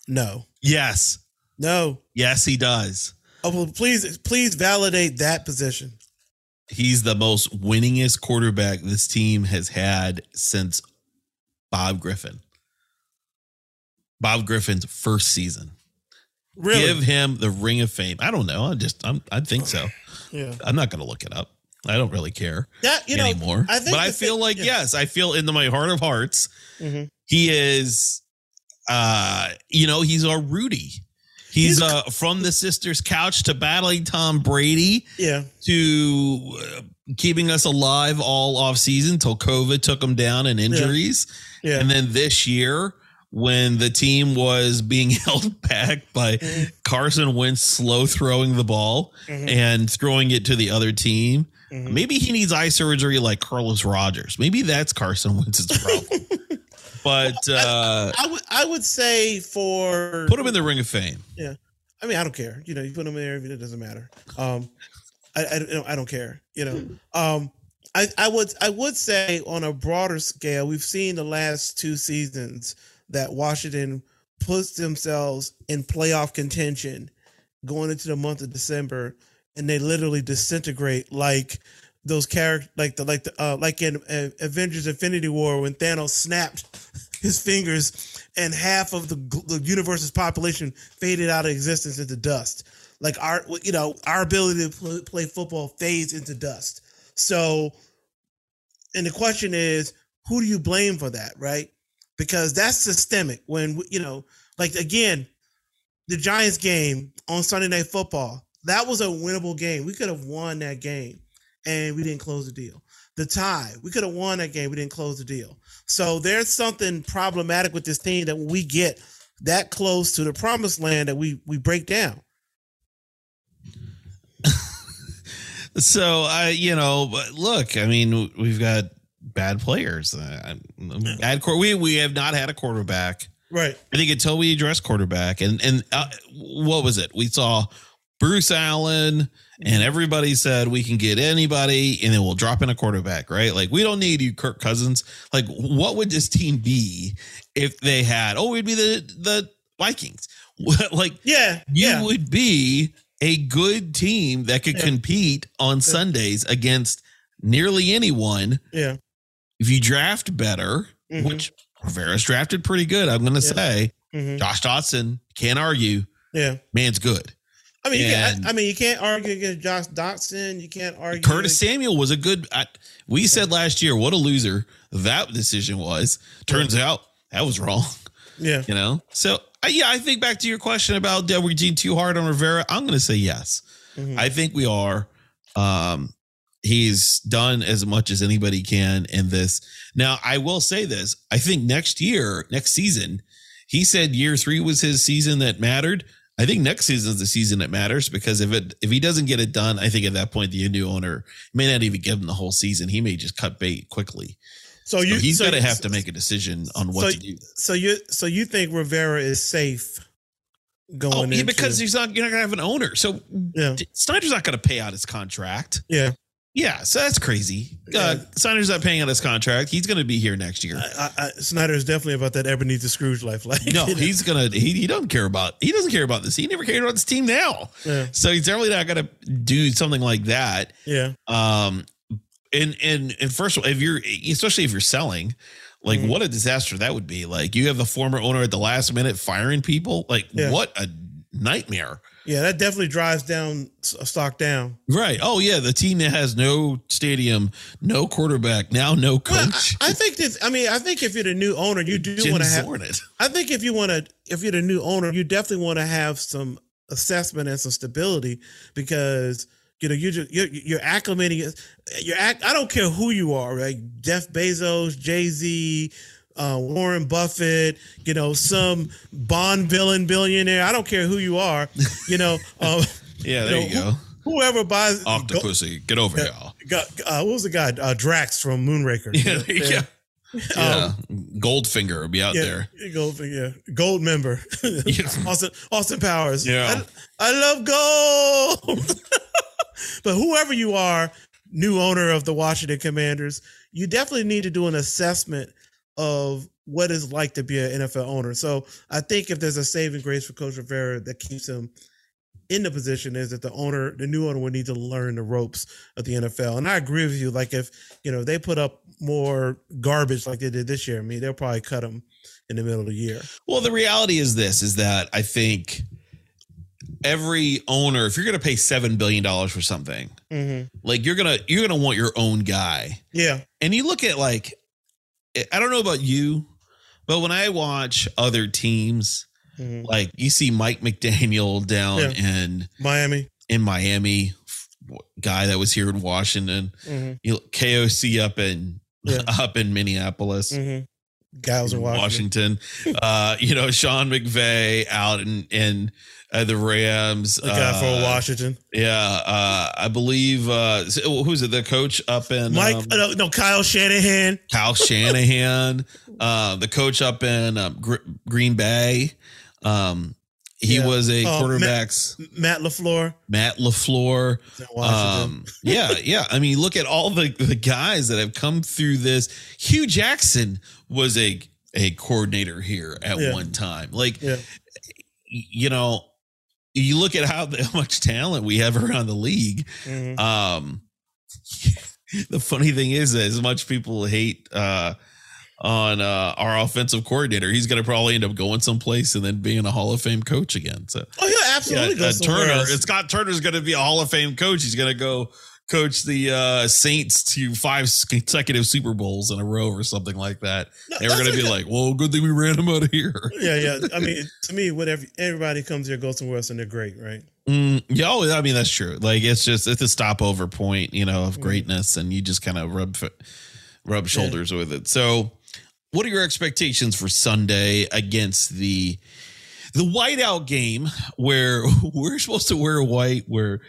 No. Yes. No. Yes, he does. Oh, well, please validate that position. He's the most winningest quarterback this team has had since Bob Griffin. Bob Griffin's first season. Really? Give him the Ring of Fame. I don't know. I think so. Yeah. I'm not going to look it up. I don't really care anymore. I feel in my heart of hearts, he is. He's our Rudy. He's from the sister's couch to battling Tom Brady to keeping us alive all off season till COVID took him down and injuries. Yeah. Yeah. And then this year when the team was being held back by Carson Wentz slow throwing the ball and throwing it to the other team. Mm-hmm. Maybe he needs eye surgery like Carlos Rogers. Maybe that's Carson Wentz's problem. But I would say put him in the Ring of Fame. Yeah, I mean, I don't care. You put him in there, it doesn't matter. I don't care. I would say on a broader scale, we've seen the last two seasons that Washington puts themselves in playoff contention going into the month of December, and they literally disintegrate like those characters, like in Avengers: Infinity War, when Thanos snapped his fingers and half of the universe's population faded out of existence into dust. Like our ability to play football fades into dust. So, and the question is, who do you blame for that, right? Because that's systemic. When again, the Giants game on Sunday Night Football, that was a winnable game. We could have won that game, and we didn't close the deal. The tie, we could have won that game. We didn't close the deal. So there's something problematic with this team that when we get that close to the promised land, that we break down. So look, I mean, we've got bad players. We have not had a quarterback, right? I think until we address quarterback, and what was it? We saw Bruce Allen, and everybody said we can get anybody, and then we'll drop in a quarterback, right? Like, we don't need you, Kirk Cousins. Like, what would this team be if they had? Oh, we'd be the Vikings. Like, you would be a good team that could compete on Sundays against nearly anyone. Yeah. If you draft better, which Rivera's drafted pretty good, I'm going to say. Mm-hmm. Josh Dotson, can't argue. Yeah. Man's good. I mean, you can't argue against Josh Dotson. You can't argue. Curtis Samuel was a good. We said last year, what a loser that decision was. Turns out that was wrong. Yeah. So. I think back to your question about are we being too hard on Rivera. I'm going to say yes. Mm-hmm. I think we are. He's done as much as anybody can in this. Now, I will say this. I think next season, he said year three was his season that mattered. I think next season is the season that matters, because if he doesn't get it done, I think at that point, the new owner may not even give him the whole season. He may just cut bait quickly. So he's going to have to make a decision on what to do. So you think Rivera is safe going in? Yeah, because you're not going to have an owner. So Snyder's not going to pay out his contract. Yeah. Yeah, so that's crazy. Snyder's not paying out his contract. He's going to be here next year. Snyder's definitely about that Ebenezer Scrooge life. No, he's going to. He doesn't care about. He doesn't care about this. He never cared about this team now. Yeah. So he's definitely not going to do something like that. Yeah. And first of all, especially if you're selling, like what a disaster that would be. Like, you have the former owner at the last minute firing people. Like what a nightmare. Yeah, that definitely drives down stock down. Right. Oh yeah, the team that has no stadium, no quarterback, now no coach. Well, I think this. I mean, I think if you're the new owner, you do want to have. I think if you're the new owner, you definitely want to have some assessment and some stability, because. You're acclimating. I don't care who you are, right? Jeff Bezos, Jay-Z, Warren Buffett. Some Bond villain billionaire. I don't care who you are. There you go. Whoever buys Octopussy, get over here. What was the guy? Drax from Moonraker. Yeah, there you go. Goldfinger will be out there. Goldfinger, gold member. Austin Powers. Yeah, I love gold. But whoever you are, new owner of the Washington Commanders, you definitely need to do an assessment of what it's like to be an NFL owner. So I think if there's a saving grace for Coach Rivera that keeps him in the position, is that the new owner would need to learn the ropes of the NFL. And I agree with you. Like, if, they put up more garbage like they did this year, I mean, they'll probably cut him in the middle of the year. Well, the reality is this, is that I think – every owner, if you're going to pay $7 billion for something, like you're going to want your own guy. Yeah. And you look at, like, I don't know about you, but when I watch other teams, like you see Mike McDaniel down in Miami, guy that was here in Washington, you look, KOC up in Minneapolis. Guys in Washington. Sean McVay out in the Rams. The guy from Washington. Yeah. I believe, who's it? The coach up in Kyle Shanahan. Kyle Shanahan. The coach up in Green Bay. He was a quarterback's. Matt LaFleur. Yeah. I mean, look at all the guys that have come through this. Hugh Jackson was a coordinator here at one time. Like, you look at how much talent we have around the league. The funny thing is, as much people hate on our offensive coordinator, he's going to probably end up going someplace and then being a Hall of Fame coach again. So, oh yeah, absolutely. Yeah, Scott Turner's going to be a Hall of Fame coach. He's going to go coach the Saints to 5 consecutive Super Bowls in a row or something like that. No, they were going to be like, well, good thing we ran him out of here. Yeah. I mean, to me, whatever, everybody comes here, goes somewhere else, and they're great, right? Yeah, I mean, that's true. Like, it's a stopover point, of greatness, and you just kind of rub shoulders with it. So what are your expectations for Sunday against the whiteout game, where we're supposed to wear white, where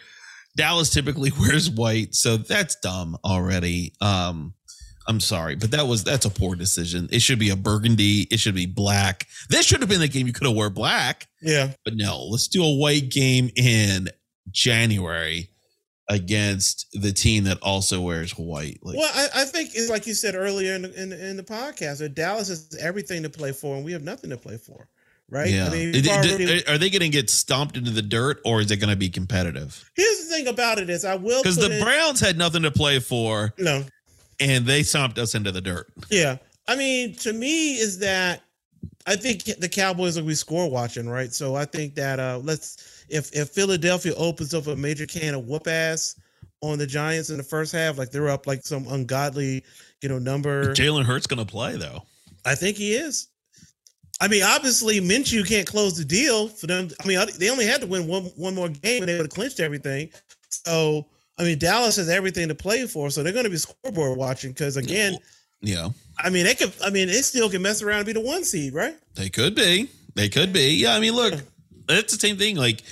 Dallas typically wears white? So that's dumb already. I'm sorry, but that's a poor decision. It should be a burgundy. It should be black. This should have been the game you could have wore black. Yeah. But no, let's do a white game in January against the team that also wears white. I think it's like you said earlier in the podcast, that Dallas has everything to play for and we have nothing to play for. Right? Yeah. I mean, are they going to get stomped into the dirt, or is it going to be competitive? Here's the thing about it is because the Browns had nothing to play for. No. And they stomped us into the dirt. Yeah. I mean, to me is that I think the Cowboys will be score watching, right? So I think that if Philadelphia opens up a major can of whoop ass on the Giants in the first half, like they're up like some ungodly, number. Jalen Hurts going to play though. I think he is. I mean, obviously, Minshew can't close the deal for them. I mean, they only had to win one more game and they would have clinched everything. So, I mean, Dallas has everything to play for, so they're going to be scoreboard watching because, again, yeah. I mean, they still can mess around and be the 1 seed, right? They could be. Yeah, I mean, look, that's the same thing. Like,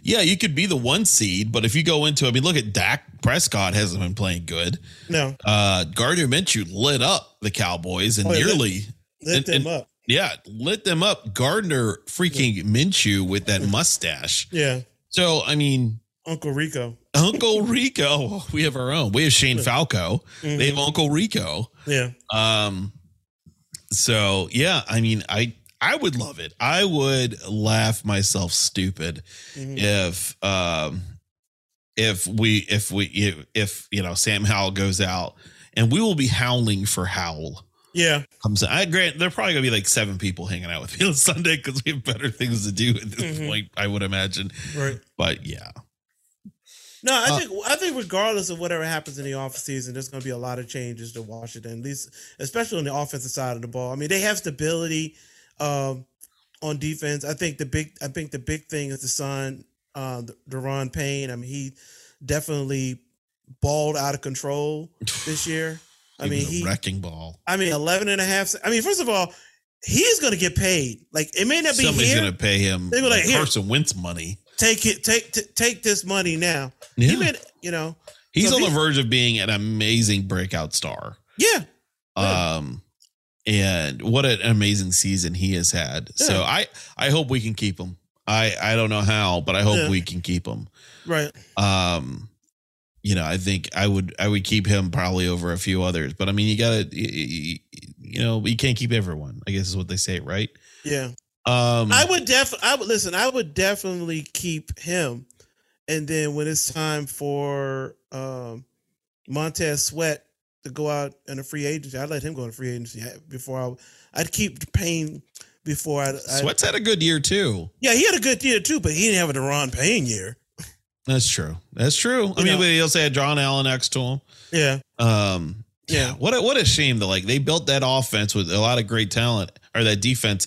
yeah, you could be the 1 seed, but if you go into, look at Dak Prescott hasn't been playing good. No. Gardner Minshew lit up the Cowboys and nearly lit them up. Yeah, lit them up. Gardner freaking Minshew with that mustache. Yeah. So, I mean, Uncle Rico. We have our own. We have Shane Falco. Mm-hmm. They have Uncle Rico. Yeah. So, yeah, I mean, I would love it. I would laugh myself stupid if Sam Howell goes out, and we will be howling for Howell. Yeah, I grant they're probably gonna be like 7 people hanging out with me on Sunday because we have better things to do at this point, I would imagine. Right, but yeah. No, I think regardless of whatever happens in the offseason, there's going to be a lot of changes to Washington, at least especially on the offensive side of the ball. I mean, they have stability on defense. I think the big thing is the son, Daron Payne. I mean, he definitely balled out of control this year. I mean, he wrecking ball. I mean, 11.5. I mean, first of all, he's going to get paid. Like, it may not be somebody's going to pay him. They were like Carson Wentz money. Take it. Take this money now. Yeah. He's on the verge of being an amazing breakout star. Yeah. And what an amazing season he has had. Yeah. So I hope we can keep him. I don't know how, but I hope we can keep him. Right. I think I would keep him probably over a few others, but I mean, you can't keep everyone, I guess is what they say, right? Yeah. I would definitely keep him. And then when it's time for Montez Sweat to go out in a free agency, I'd let him go in a free agency before I'd keep Payne before I. Sweat's had a good year too. Yeah, he had a good year too, but he didn't have a Daron Payne year. That's true. I mean, anybody else had John Allen next to him. Yeah. Yeah. What a shame that they built that offense with a lot of great talent, or that defense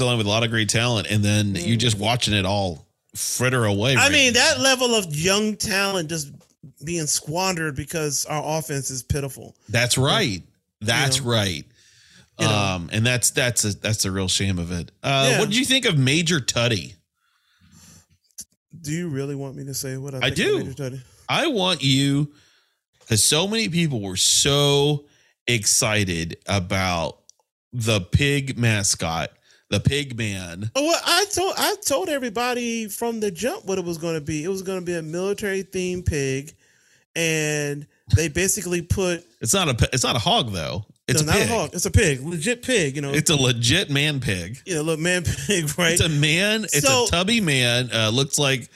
along with a lot of great talent, and then you're just watching it all fritter away. I mean, that level of young talent just being squandered because our offense is pitiful. That's right. That's right. And that's a real shame of it. What did you think of Major Tutty? Do you really want me to say what I think? I do. I want you, because so many people were so excited about the pig mascot, the pig man. Oh, well, I told everybody from the jump what it was going to be. It was going to be a military themed pig, and they basically put. It's not a hog though. It's not a hog. It's a pig, legit pig. It's a legit man pig. Yeah, a little man pig, right? It's a man. It's a tubby man. Looks like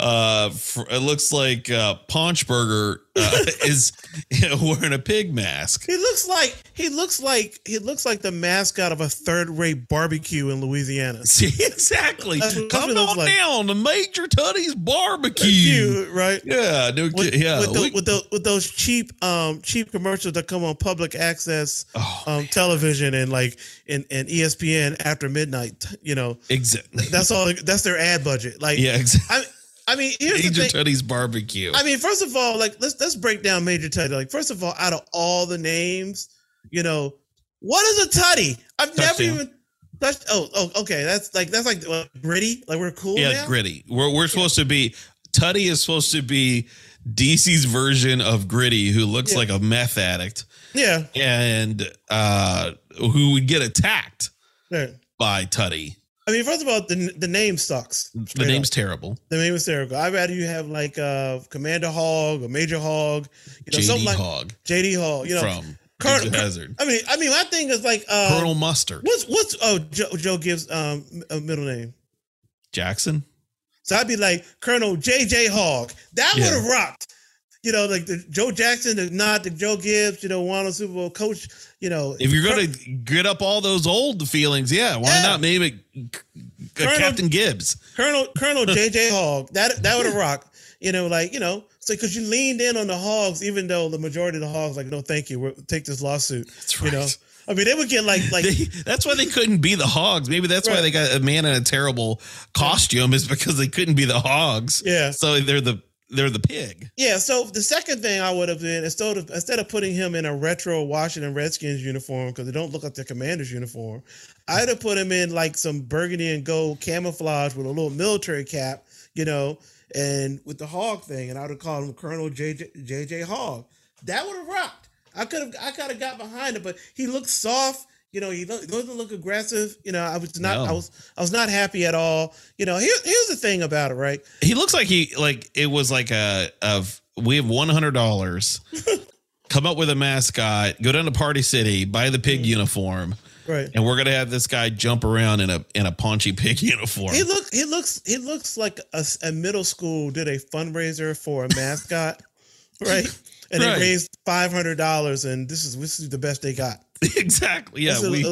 It looks like Paunchberger is wearing a pig mask. He looks like the mascot of a third-rate barbecue in Louisiana. Exactly. Come on down to Major Tutty's Barbecue, right? Yeah, with those cheap commercials that come on public access television and like and ESPN after midnight. You know, exactly. That's all. That's their ad budget. Like, yeah, exactly. I mean, here's Major Tutty's Barbecue. I mean, first of all, like let's break down Major Tutty. Like, first of all, out of all the names, you know, what is a tutty? I've Touchdown. Never even touched. Oh, okay. That's like gritty. Like we're cool. Yeah, now? Gritty. We're supposed to be. Tutty is supposed to be DC's version of Gritty, who looks like a meth addict. Yeah, and who would get attacked by Tutty. I mean, first of all, the name sucks. The name's terrible. The name is terrible. I'd rather you have like Commander Hogg or Major Hogg. You know, JD like Hogg. JD Hogg. You know, from Colonel Hazard. I mean, my thing is like Colonel Mustard. What's Joe Gibbs' middle name? Jackson. So I'd be like Colonel JJ Hogg. That would have rocked. You know, like the Joe Jackson, the Joe Gibbs, you know, won a Super Bowl coach, you know. If you're going to get up all those old feelings, why not maybe Captain Gibbs? Colonel J.J. Hogg, that would have rocked, you know, like, you know. So because you leaned in on the Hogs, even though the majority of the Hogs like, no, thank you, we'll take this lawsuit. That's right. You know? I mean, they would get like. That's why they couldn't be the Hogs. Maybe that's why they got a man in a terrible costume is because they couldn't be the Hogs. Yeah. So they're the pig. Yeah. So the second thing I would have been instead of putting him in a retro Washington Redskins uniform because they don't look like their Commander's uniform, I'd have put him in like some burgundy and gold camouflage with a little military cap, you know, and with the Hog thing, and I would have called him Colonel JJ Hogg. That would have rocked. I could have got behind it, but he looks soft. You know, he doesn't look aggressive. You know, I was not happy at all. You know, here's the thing about it, right? He looks like it was like we have $100, come up with a mascot, go down to Party City, buy the pig uniform, right? And we're gonna have this guy jump around in a paunchy pig uniform. He looks like a middle school did a fundraiser for a mascot, right? And they raised $500, and this is the best they got. Exactly. Yeah, we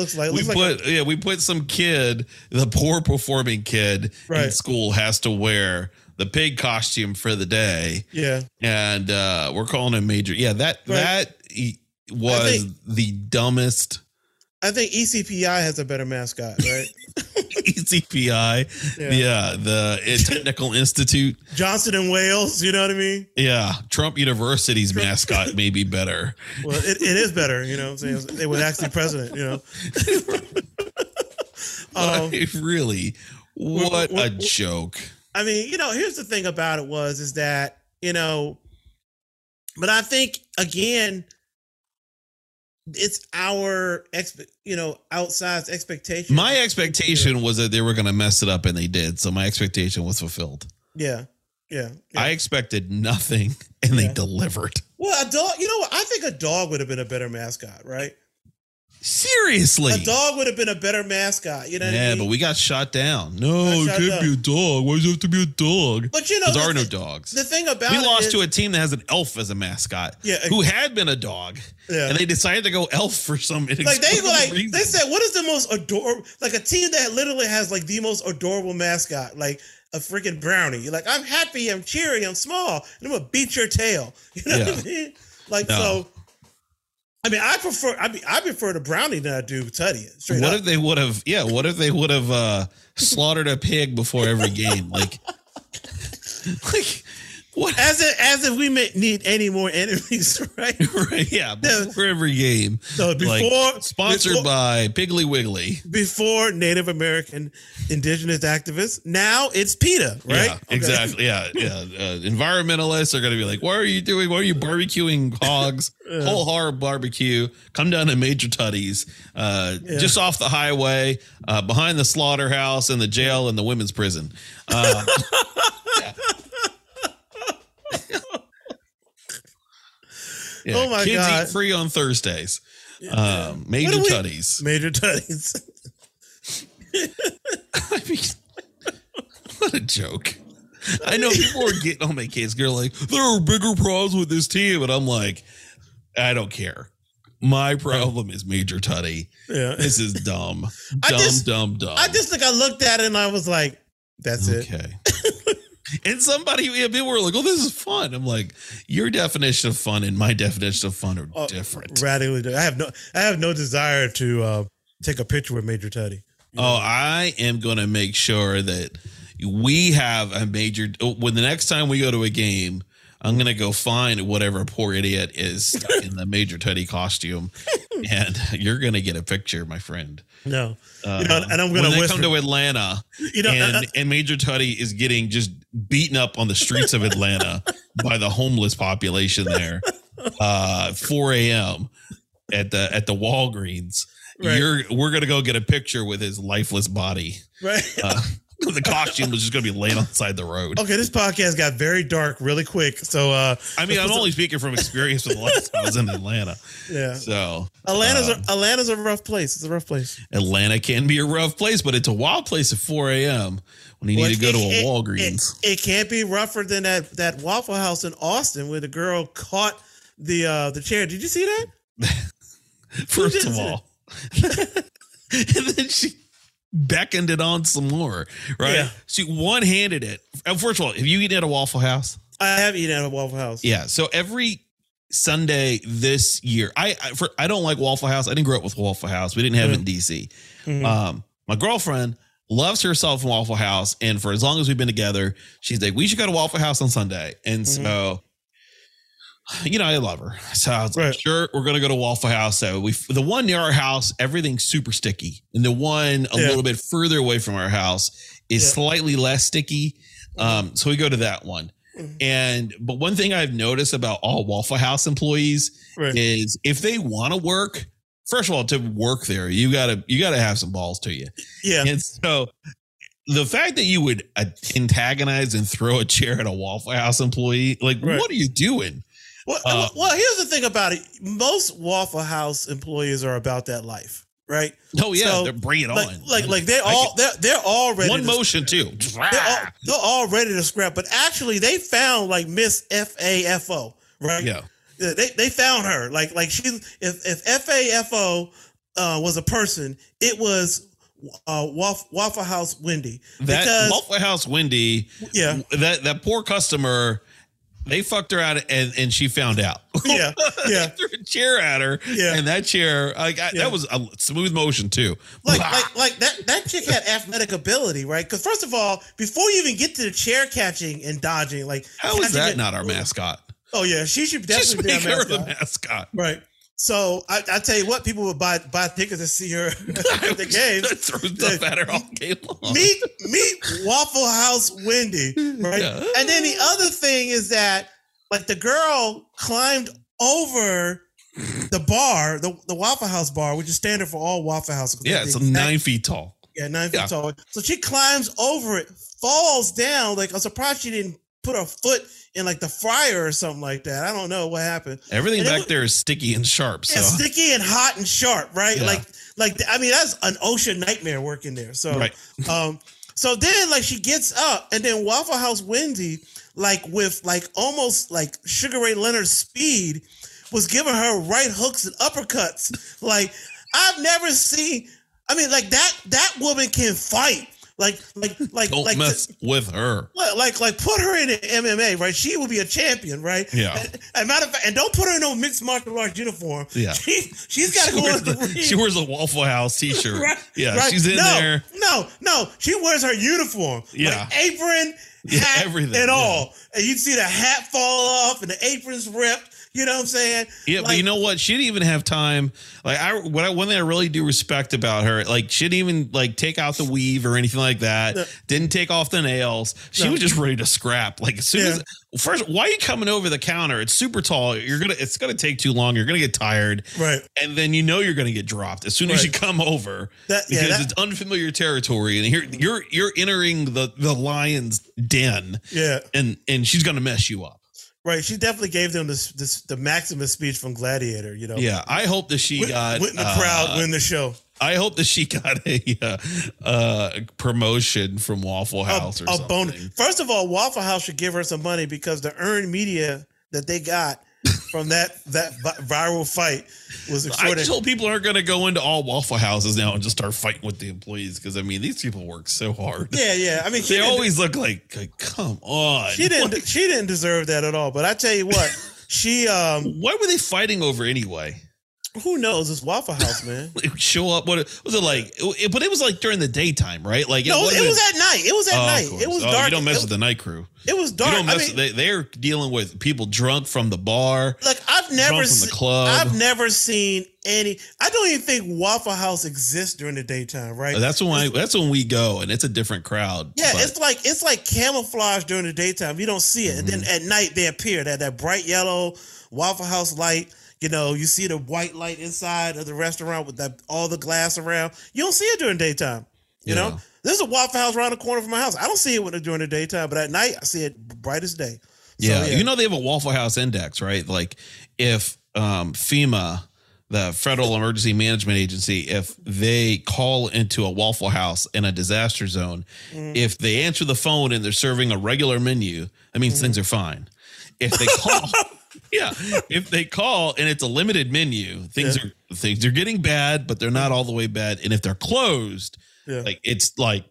put some kid, the poor performing kid in school, has to wear the pig costume for the day. Yeah, and we're calling him Major. Yeah, that was the dumbest. I think ECPI has a better mascot, right? ECPI, the Technical Institute, Johnson and Wales. You know what I mean? Yeah, Trump University's mascot may be better. Well, it is better. You know, what I'm saying? They were actually president. You know, really, what a joke. I mean, you know, here's the thing about it is that, you know, but I think again, it's our outsized expectation. My expectation was that they were going to mess it up, and they did. So my expectation was fulfilled. Yeah. I expected nothing, and they delivered. Well, a dog. You know what? I think a dog would have been a better mascot, right? Seriously, a dog would have been a better mascot. You know? Yeah, but we got shot down. No, it can't be a dog. Why does it have to be a dog? But you know, there are no dogs. The thing about we lost to a team that has an elf as a mascot. Yeah, who had been a dog. Yeah, and they decided to go elf for some reason. They said, "What is the most adorable?" Like a team that literally has like the most adorable mascot, like a freaking brownie. You're like, I'm happy, I'm cheery, I'm small, and I'm gonna beat your tail. You know what I mean? Like so. I mean, I prefer the brownie than I do Tutty. What if they would have slaughtered a pig before every game? Like what? As if we may need any more enemies, right? Right. Yeah. Before every game. So sponsored by Piggly Wiggly. Before Native American indigenous activists. Now it's PETA, right? Yeah, okay. Exactly. Yeah. Environmentalists are going to be like, "What are you doing? Why are you barbecuing hogs? Whole hog barbecue. Come down to Major Tutty's, just off the highway, behind the slaughterhouse and the jail and the women's prison." Yeah, oh my God! Kids eat free on Thursdays. Major Tutties. Major Tutties. I mean, what a joke! I know people were getting on my case. They're like, there are bigger problems with this team. And I'm like, I don't care. My problem is Major Tutty. Yeah. This is dumb. Dumb. I just think I looked at it and I was like, that's okay. It. And people were like, oh, this is fun. I'm like, your definition of fun and my definition of fun are different. Radically different. I have no desire to take a picture with Major Tutty. You know? Oh, I am going to make sure that we have a major, when the next time we go to a game, I'm going to go find whatever poor idiot is stuck in the Major Tutty costume, and you're going to get a picture, my friend. No. And I'm going to come to Atlanta, and Major Tutty is getting just beaten up on the streets of Atlanta by the homeless population there, 4 a.m. at the Walgreens. Right. We're going to go get a picture with his lifeless body. Right. The costume was just going to be laying outside the road. Okay, this podcast got very dark really quick. So, I'm only speaking from experience with the last time I was in Atlanta. Yeah. So Atlanta's a rough place. It's a rough place. Atlanta can be a rough place, but it's a wild place at 4 a.m. when you need to go to a Walgreens. It can't be rougher than that Waffle House in Austin where the girl caught the chair. Did you see that? First of all, and then she beckoned it on some more, right? Yeah. She one-handed it. First of all, have you eaten at a Waffle House? I have eaten at a Waffle House. Yeah. So every Sunday this year, I don't like Waffle House. I didn't grow up with Waffle House. We didn't have it in DC. Mm-hmm. My girlfriend loves herself in Waffle House, and for as long as we've been together, she's like, "We should go to Waffle House on Sunday." And so, I love her. So I was like, sure, we're going to go to Waffle House. So the one near our house, everything's super sticky. And the one a little bit further away from our house is slightly less sticky. So we go to that one. But one thing I've noticed about all Waffle House employees is if they want to work, first of all, to work there, you gotta have some balls to you. Yeah. And so the fact that you would antagonize and throw a chair at a Waffle House employee, like, what are you doing? Well, here's the thing about it. Most Waffle House employees are about that life, right? Oh yeah, so, they're bringing it on. They're all ready. One to motion scrap. Too. They're all ready to scrap. But actually, they found like Miss FAFO, right? Yeah. They found her. Like she, if FAFO was a person, it was Waffle House Wendy. Because Waffle House Wendy. Yeah. That poor customer. They fucked her out and she found out. Yeah. Yeah. They threw a chair at her. Yeah. And that chair, that was a smooth motion too. That chick had athletic ability, right? Because first of all, before you even get to the chair catching and dodging, like how is that not our mascot? Oh yeah. She should definitely be our mascot. Right. So I tell you what, people would buy tickets to see her at the game. Throw stuff at her all game long. Meet Waffle House Wendy, right? Yeah. And then the other thing is that, like, the girl climbed over the bar, the Waffle House bar, which is standard for all Waffle Houses. Yeah, it's 9 feet tall. Yeah, 9 feet tall. So she climbs over it, falls down. Like, I'm surprised she didn't put her foot in like the fryer or something like that. I don't know what happened. Everything there is sticky and sharp. So. It's sticky and hot and sharp, right? Yeah. That's an ocean nightmare working there. So, so then like she gets up and then Waffle House Wendy, like with like almost like Sugar Ray Leonard's speed, was giving her right hooks and uppercuts. Like I've never seen. I mean, like that woman can fight. Don't mess with her. Like, put her in an MMA, right? She will be a champion, right? Yeah. And matter of fact, and don't put her in no mixed martial arts uniform. Yeah. She's got to go in the ring. She wears a Waffle House T-shirt. Right, yeah. Right. She's in there. No. She wears her uniform. Yeah. Like apron, hat, everything, and all. And you see the hat fall off, and the apron's ripped. You know what I'm saying? Yeah, but you know what? She didn't even have time. Like one thing I really do respect about her, like she didn't even like take out the weave or anything like that. No. Didn't take off the nails. She was just ready to scrap. Like as soon as first, why are you coming over the counter? It's super tall. It's gonna take too long. You're gonna get tired. Right. And then you're gonna get dropped as soon as you come over because it's unfamiliar territory and you're entering the lion's den. Yeah. And she's gonna mess you up. Right, she definitely gave them the Maximus speech from Gladiator, you know. Yeah, I hope that she got the crowd win the show. I hope that she got a promotion from Waffle House or something. Bonus. First of all, Waffle House should give her some money because the earned media that they got from that viral fight was extraordinary. I just hope people aren't going to go into all Waffle Houses now and just start fighting with the employees because, I mean, these people work so hard. Yeah. I mean, they always look like, come on. She didn't deserve that at all. But I tell you what, she... What were they fighting over anyway? Who knows? It's Waffle House, man. Show up. What was it like? But it was like during the daytime, right? Like It was at night. It was dark. You don't mess with the night crew. It was dark. They're dealing with people drunk from the bar. Like I've never seen any. I don't even think Waffle House exists during the daytime, right? That's when we go, and it's a different crowd. Yeah, but it's like camouflage during the daytime. You don't see it, and then at night they appear. That bright yellow Waffle House light. You know, you see the white light inside of the restaurant with all the glass around. You don't see it during daytime. You know, there's a Waffle House around the corner from my house. I don't see it during the daytime, but at night I see it bright as day. So, you know, they have a Waffle House index, right? Like if FEMA, the Federal Emergency Management Agency, if they call into a Waffle House in a disaster zone, if they answer the phone and they're serving a regular menu, that means things are fine. If they call... Yeah, if they call and it's a limited menu, things are getting bad, but they're not all the way bad. And if they're closed, like it's like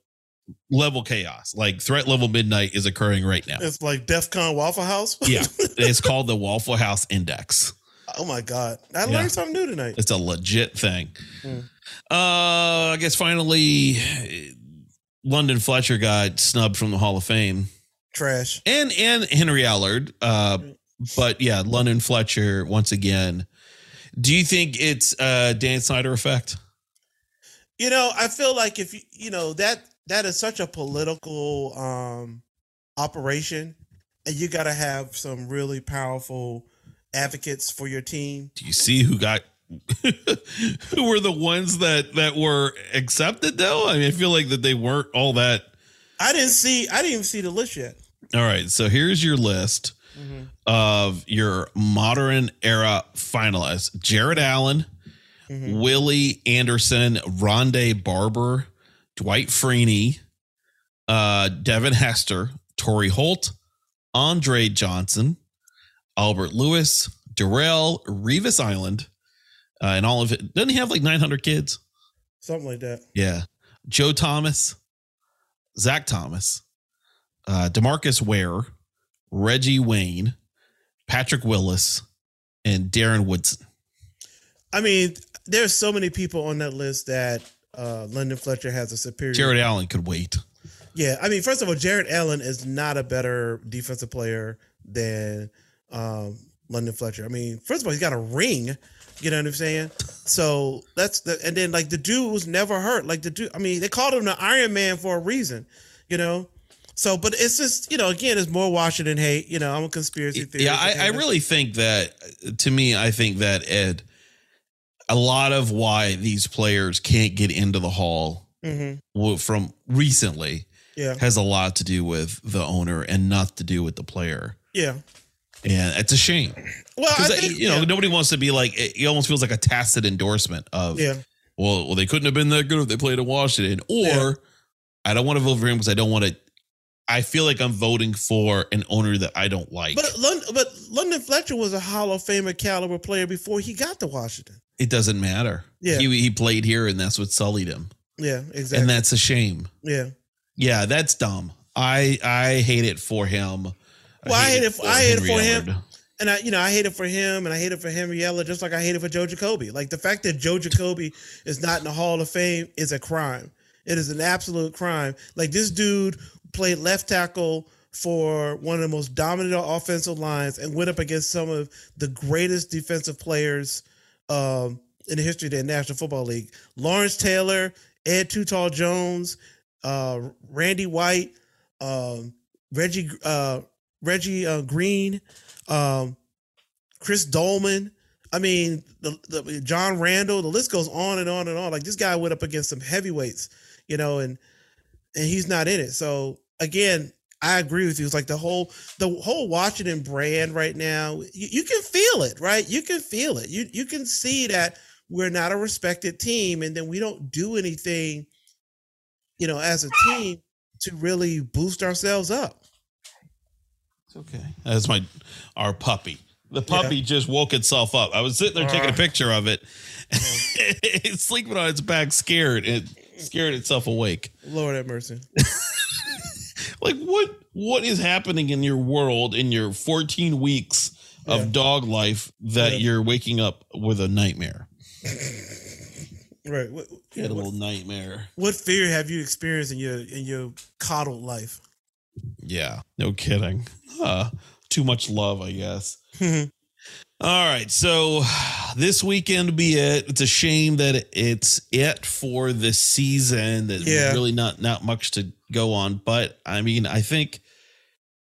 level chaos, like threat level midnight is occurring right now. It's like DEFCON Waffle House. Yeah, it's called the Waffle House Index. Oh my God, I learned something new tonight. It's a legit thing. I guess finally, London Fletcher got snubbed from the Hall of Fame. Trash. And Henry Allard. But yeah, London Fletcher once again. Do you think it's a Dan Snyder effect? You know, I feel like if that is such a political operation, and you got to have some really powerful advocates for your team. Do you see who were the ones that were accepted though? I mean, I feel like that they weren't all that. I didn't even see the list yet. All right, so here's your list. Mm-hmm. Of your modern era finalists: Jared Allen, Willie Anderson, Rondé Barber, Dwight Freeney, Devin Hester, Torrey Holt, Andre Johnson, Albert Lewis, Darrell Revis Island, and all of it. Doesn't he have like 900 kids? Something like that. Yeah. Joe Thomas, Zach Thomas, DeMarcus Ware, Reggie Wayne, Patrick Willis, and Darren Woodson. I mean, there's so many people on that list that London Fletcher has a superior. Jared Allen could wait. Yeah, I mean, first of all, Jared Allen is not a better defensive player than London Fletcher. I mean, first of all, he's got a ring. You know what I'm saying? So and then like the dude was never hurt. Like the dude, I mean, they called him the Iron Man for a reason. You know. So, but it's just, you know, again, it's more Washington hate. You know, I'm a conspiracy theorist. Yeah, I really think that, to me, I think that, Ed, a lot of why these players can't get into the Hall from recently has a lot to do with the owner and not to do with the player. Yeah. And it's a shame. Well, I think, you know, nobody wants to be like, it almost feels like a tacit endorsement of, well, they couldn't have been that good if they played in Washington. Or I don't want to vote for him because I don't want to. I feel like I'm voting for an owner that I don't like. But London Fletcher was a Hall of Famer caliber player before he got to Washington. It doesn't matter. Yeah. He played here, and that's what sullied him. Yeah, exactly. And that's a shame. Yeah. Yeah, that's dumb. I hate it for him. Well, I hate it for him. And I hate it for him, and I hate it for Henriella, just like I hate it for Joe Jacoby. Like, the fact that Joe Jacoby is not in the Hall of Fame is a crime. It is an absolute crime. Like, this dude played left tackle for one of the most dominant offensive lines and went up against some of the greatest defensive players in the history of the National Football League. Lawrence Taylor, Ed Tuttle Jones, Randy White, Reggie Green, Chris Dolman. I mean, the John Randall, the list goes on and on and on. Like, this guy went up against some heavyweights, you know, and he's not in it. So again, I agree with you. It's like the whole Washington brand right now. You can feel it, right? You can feel it. You can see that we're not a respected team, and then we don't do anything, you know, as a team to really boost ourselves up. It's okay. That's our puppy. The puppy just woke itself up. I was sitting there taking a picture of it. It's sleeping on its back, scared. It scared itself awake. Lord have mercy. Like, what is happening in your world in your 14 weeks of dog life that you're waking up with a nightmare? Right. You had a little nightmare. What fear have you experienced in your coddled life? Yeah, no kidding. Too much love, I guess. All right, so this weekend be it. It's a shame that it's it for the season. There's really not much to go on. But, I mean, I think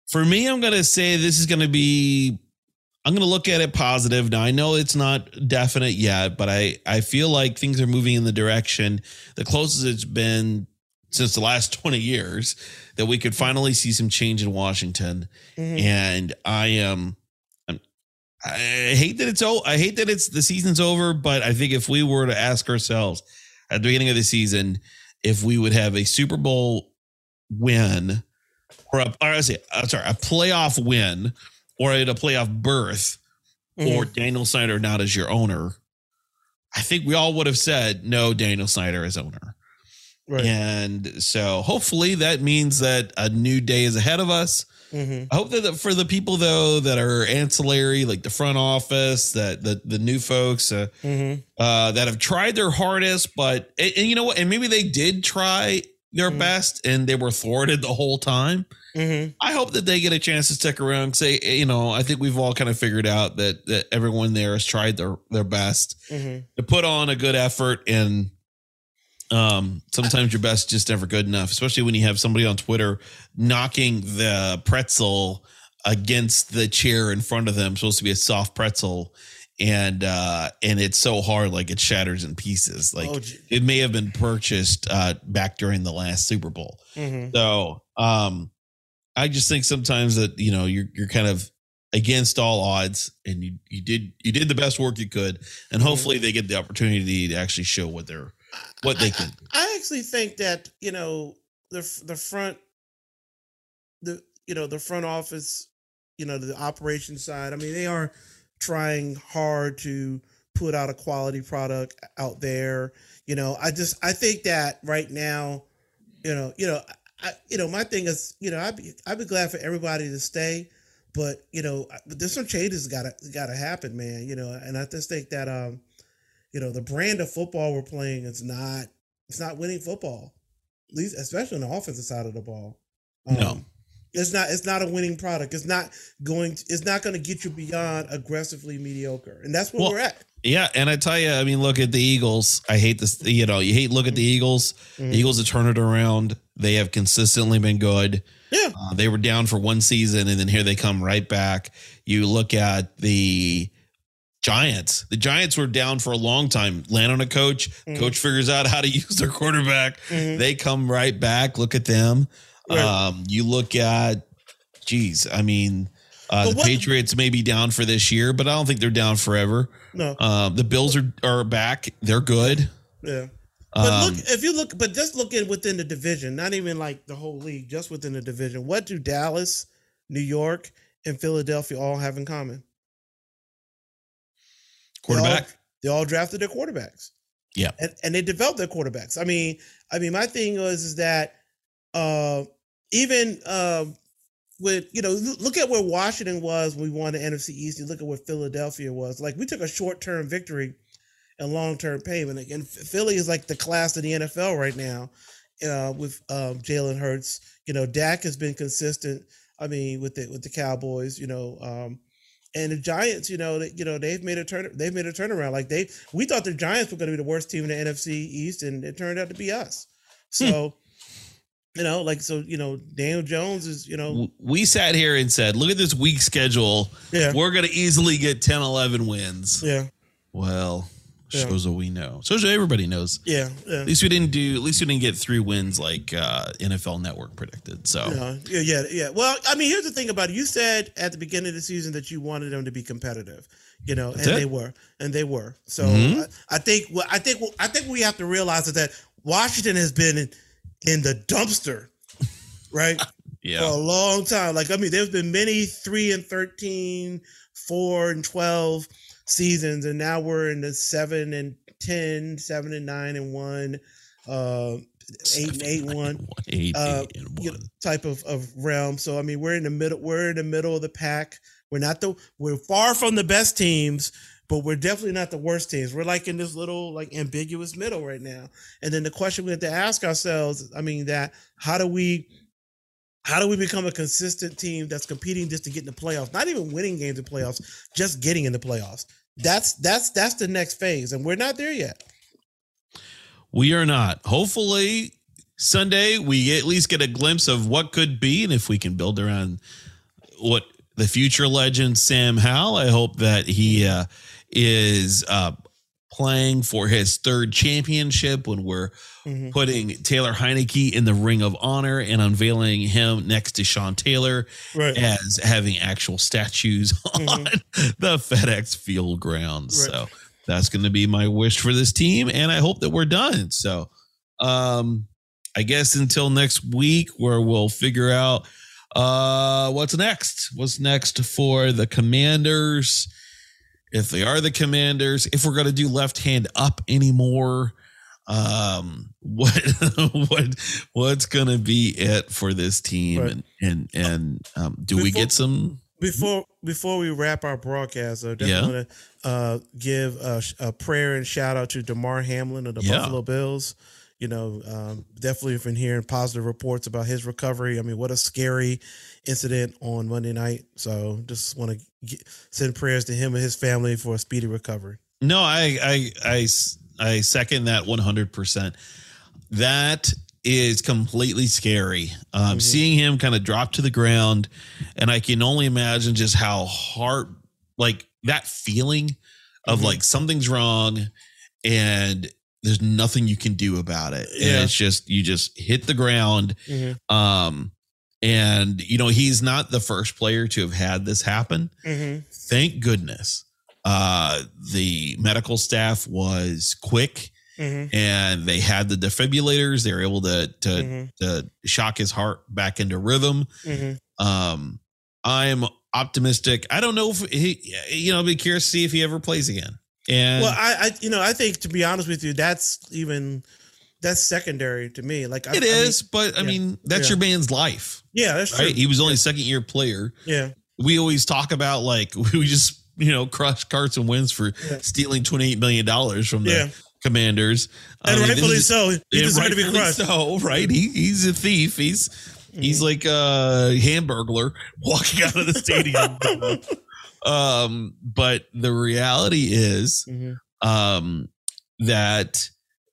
for me, I'm going to say this is going to be – I'm going to look at it positive. Now, I know it's not definite yet, but I feel like things are moving in the direction. The closest it's been – since the last 20 years that we could finally see some change in Washington. Mm-hmm. And I hate that it's the season's over, but I think if we were to ask ourselves at the beginning of the season, if we would have a Super Bowl win a playoff win or a playoff berth or Daniel Snyder not as your owner, I think we all would have said, no, Daniel Snyder is owner. Right. And so hopefully that means that a new day is ahead of us. Mm-hmm. I hope that for the people, though, that are ancillary, like the front office, that the new folks that have tried their hardest. But and you know what? And maybe they did try their best and they were thwarted the whole time. Mm-hmm. I hope that they get a chance to stick around and say, you know, I think we've all kind of figured out that everyone there has tried their best to put on a good effort. And sometimes your best just never good enough, especially when you have somebody on Twitter knocking the pretzel against the chair in front of them, supposed to be a soft pretzel, and it's so hard, like it shatters in pieces. Like it may have been purchased back during the last Super Bowl. Mm-hmm. So I just think sometimes that, you know, you're kind of against all odds, and you did the best work you could, and hopefully they get the opportunity to actually show what they can do. I actually think that, you know, the front office, you know, the operations side, I mean, they are trying hard to put out a quality product out there. You know, I think that right now, my thing is, you know, I'd be glad for everybody to stay, but, you know, there's some changes gotta happen, man, you know, and I just think that, you know, the brand of football we're playing is not winning football, at least especially on the offensive side of the ball. No, it's not a winning product. It's not going to get you beyond aggressively mediocre, and that's where we're at. Yeah, and I tell you, I mean, look at the Eagles. I hate this. You know, look at the Eagles. Mm-hmm. The Eagles have turned it around. They have consistently been good. Yeah, they were down for one season, and then here they come right back. You look at the Giants. The Giants were down for a long time. Land on a coach. Mm-hmm. Coach figures out how to use their quarterback. Mm-hmm. They come right back. Look at them. Right. You look at, the Patriots may be down for this year, but I don't think they're down forever. No. The Bills are back. They're good. Yeah. But just looking within the division, not even like the whole league, just within the division, what do Dallas, New York, and Philadelphia all have in common? Quarterback. They all drafted their quarterbacks. Yeah. And they developed their quarterbacks. I mean, my thing is that with, you know, look at where Washington was when we won the NFC East. You look at where Philadelphia was. Like, we took a short-term victory and long-term pain. And Philly is like the class of the NFL right now with Jalen Hurts. You know, Dak has been consistent, I mean, with the Cowboys, you know, and the Giants, they've made a turnaround. Like we thought the Giants were going to be the worst team in the NFC East, and it turned out to be us. So, Daniel Jones is, you know, we sat here and said, look at this week schedule. Yeah. We're going to easily get 10, 11 wins. Yeah. Well, Shows we know. Shows everybody knows. Yeah. At least we didn't get 3 wins like NFL Network predicted. So yeah. Well, I mean, here's the thing about it. You said at the beginning of the season that you wanted them to be competitive, you know, and they were. So I think what we have to realize is that Washington has been in the dumpster, right? Yeah. For a long time. Like, I mean, there's been many 3-13, 4-12 seasons, and now we're in the 7-10, 7-9-1, 8-1 type of realm. So I mean, we're in the middle of the pack. We're far from the best teams, but we're definitely not the worst teams. We're like in this little like ambiguous middle right now. And then the question we have to ask ourselves, I mean, that how do we become a consistent team that's competing just to get in the playoffs? Not even winning games in playoffs, just getting in the playoffs. That's the next phase, and we're not there yet. We are not. Hopefully, Sunday we at least get a glimpse of what could be, and if we can build around what the future legend Sam Howell. I hope that he is playing for his 3rd championship when we're putting Taylor Heinicke in the Ring of Honor and unveiling him next to Sean Taylor as having actual statues on the FedEx Field grounds. Right. So that's going to be my wish for this team, and I hope that we're done. So I guess until next week where we'll figure out what's next for the Commanders. If they are the Commanders, if we're going to do left hand up anymore, what's going to be it for this team? Right. And we get some before we wrap our broadcast? I definitely want to give a prayer and shout out to Damar Hamlin of the Buffalo Bills. You know, definitely been hearing positive reports about his recovery. I mean, what a scary incident on Monday night. So just want to send prayers to him and his family for a speedy recovery. No, I second that 100%. That is completely scary. Seeing him kind of drop to the ground, and I can only imagine just how hard, like that feeling of like something's wrong and there's nothing you can do about it. Yeah. And it's just, you just hit the ground. And you know, he's not the first player to have had this happen. Thank goodness. The medical staff was quick and they had the defibrillators. They were able to shock his heart back into rhythm. I'm optimistic. I don't know if he, you know, I'll be curious to see if he ever plays again. And well, I think, to be honest with you, that's secondary to me. Like I mean, that's your man's life. Yeah, that's right. True. He was only a 2nd-year player. Yeah. We always talk about like we just, you know, crushed Carson Wentz for stealing $28 million from the Commanders. And rightfully so. He deserved to be crushed. So, right? He's a thief. He's like a hamburglar walking out of the stadium. But the reality is that,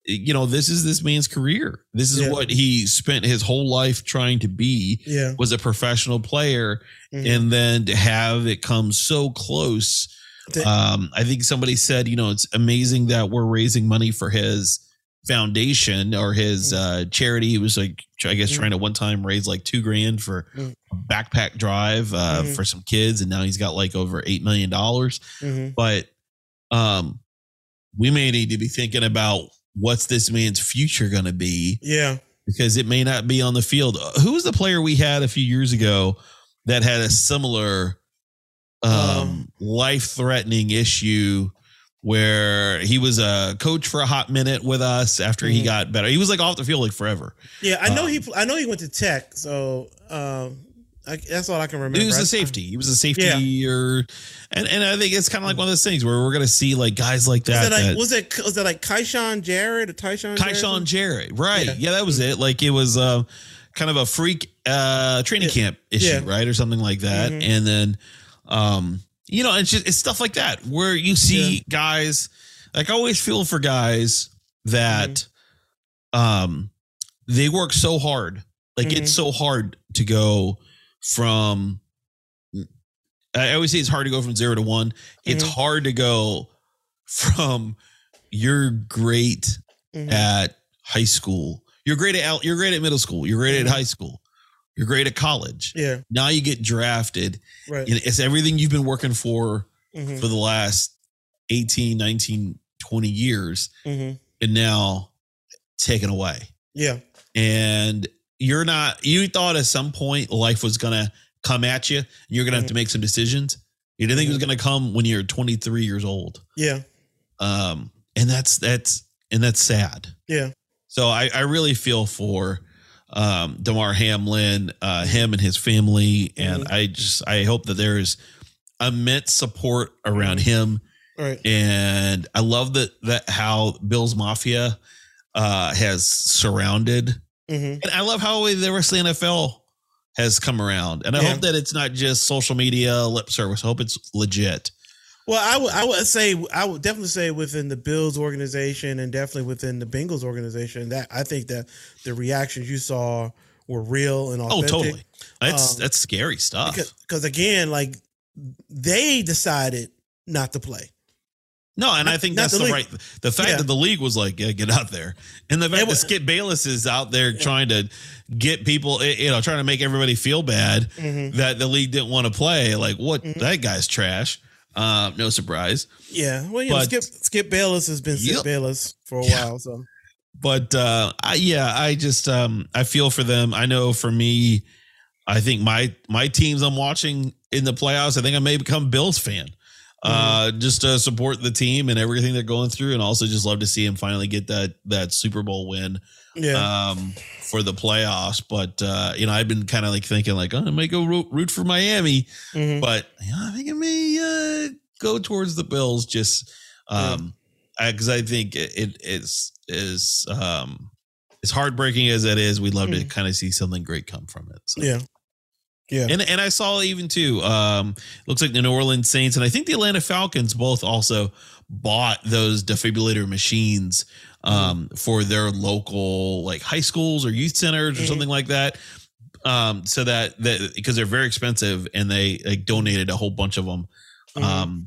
you know, this is this man's career. This is what he spent his whole life trying to be, was a professional player. And then to have it come so close. I think somebody said, you know, it's amazing that we're raising money for his foundation or his charity. He was like, I guess, trying to one time raise like $2,000 for a backpack drive for some kids, and now he's got like over $8 million. But we may need to be thinking about what's this man's future going to be, because it may not be on the field. Who was the player we had a few years ago that had a similar life-threatening issue? Where he was a coach for a hot minute with us after he got better. He was like off the field like forever. Yeah, I know he went to Tech, so that's all I can remember. He was a safety. He was a safety, and I think it's kind of like one of those things where we're gonna see like guys like that. Was that like Kyshawn Jarrett or Tyshawn? Kyshawn Jarrett, right? Yeah, that was it. Like it was kind of a freak training camp issue, right, or something like that. And then. You know, it's just, it's stuff like that where you see guys, like I always feel for guys that they work so hard. Like it's so hard to go from, I always say it's hard to go from 0 to 1. It's hard to go from you're great at high school. You're great at middle school. You're great at high school. You're great at college. Yeah. Now you get drafted. Right. And it's everything you've been working for the last 18, 19, 20 years. Mm-hmm. And now taken away. Yeah. And you thought at some point life was going to come at you and you're going to have to make some decisions. You didn't think it was going to come when you're 23 years old. Yeah. And that's sad. Yeah. So I really feel for Damar Hamlin, him and his family. And I hope that there is immense support around him. Right. And I love that how Bill's Mafia has surrounded. Mm-hmm. And I love how the rest of the NFL has come around. And I hope that it's not just social media lip service. I hope it's legit. Well, I would definitely say within the Bills organization and definitely within the Bengals organization that I think that the reactions you saw were real and authentic. Oh, totally. That's scary stuff. Because again, like they decided not to play. No, and I think that's the right. The fact that the league was like, yeah, get out there. And the fact that Skip Bayless is out there trying to get people, trying to make everybody feel bad that the league didn't want to play. Like, what? That guy's trash. No surprise. Yeah. Well, Skip Bayless has been Skip Bayless for a while. So, but I just I feel for them. I know for me, I think my teams I'm watching in the playoffs, I think I may become Bills fan. Just to support the team and everything they're going through, and also just love to see him finally get that Super Bowl win for the playoffs. But I've been kind of like thinking like, oh, I might go root for Miami, but I think I may go towards the Bills just because I think it's heartbreaking as that is. We'd love to kind of see something great come from it. So. Yeah. Yeah, and I saw even too. Looks like the New Orleans Saints and I think the Atlanta Falcons both also bought those defibrillator machines for their local like high schools or youth centers or something like that. So that because they're very expensive and they like donated a whole bunch of them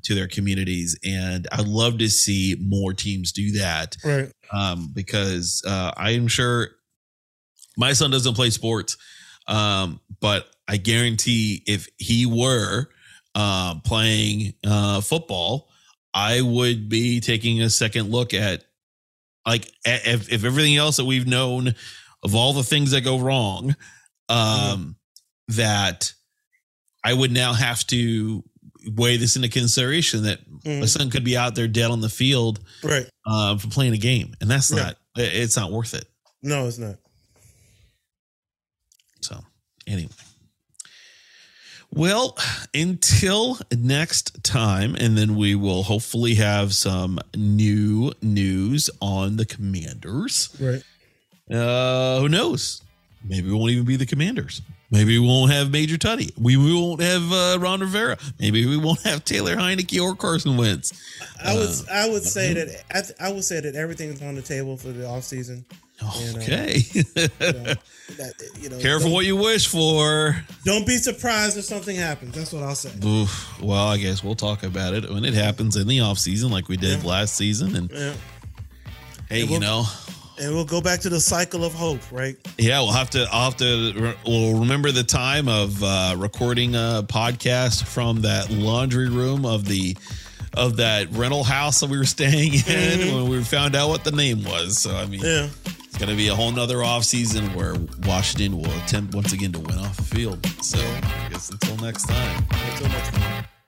to their communities. And I'd love to see more teams do that, right? Because I am sure my son doesn't play sports, but I guarantee if he were playing football, I would be taking a second look at like if everything else that we've known of all the things that go wrong, that I would now have to weigh this into consideration that my son could be out there dead on the field for playing a game. And that's it's not worth it. No, it's not. So anyway. Well, until next time, and then we will hopefully have some new news on the Commanders. Right. Who knows? Maybe we won't even be the Commanders. Maybe we won't have Major Tutty. We won't have Ron Rivera. Maybe we won't have Taylor Heinicke or Carson Wentz. I would say that everything's on the table for the offseason. Okay. Careful what you wish for. Don't be surprised if something happens. That's what I'll say. Oof. Well, I guess we'll talk about it when it happens in the off season, like we did last season. And and we'll go back to the cycle of hope, right? Yeah, we'll remember the time of recording a podcast from that laundry room of that rental house that we were staying in when we found out what the name was. So I mean, it's going to be a whole nother off season where Washington will attempt once again to win off the field. So I guess until next time.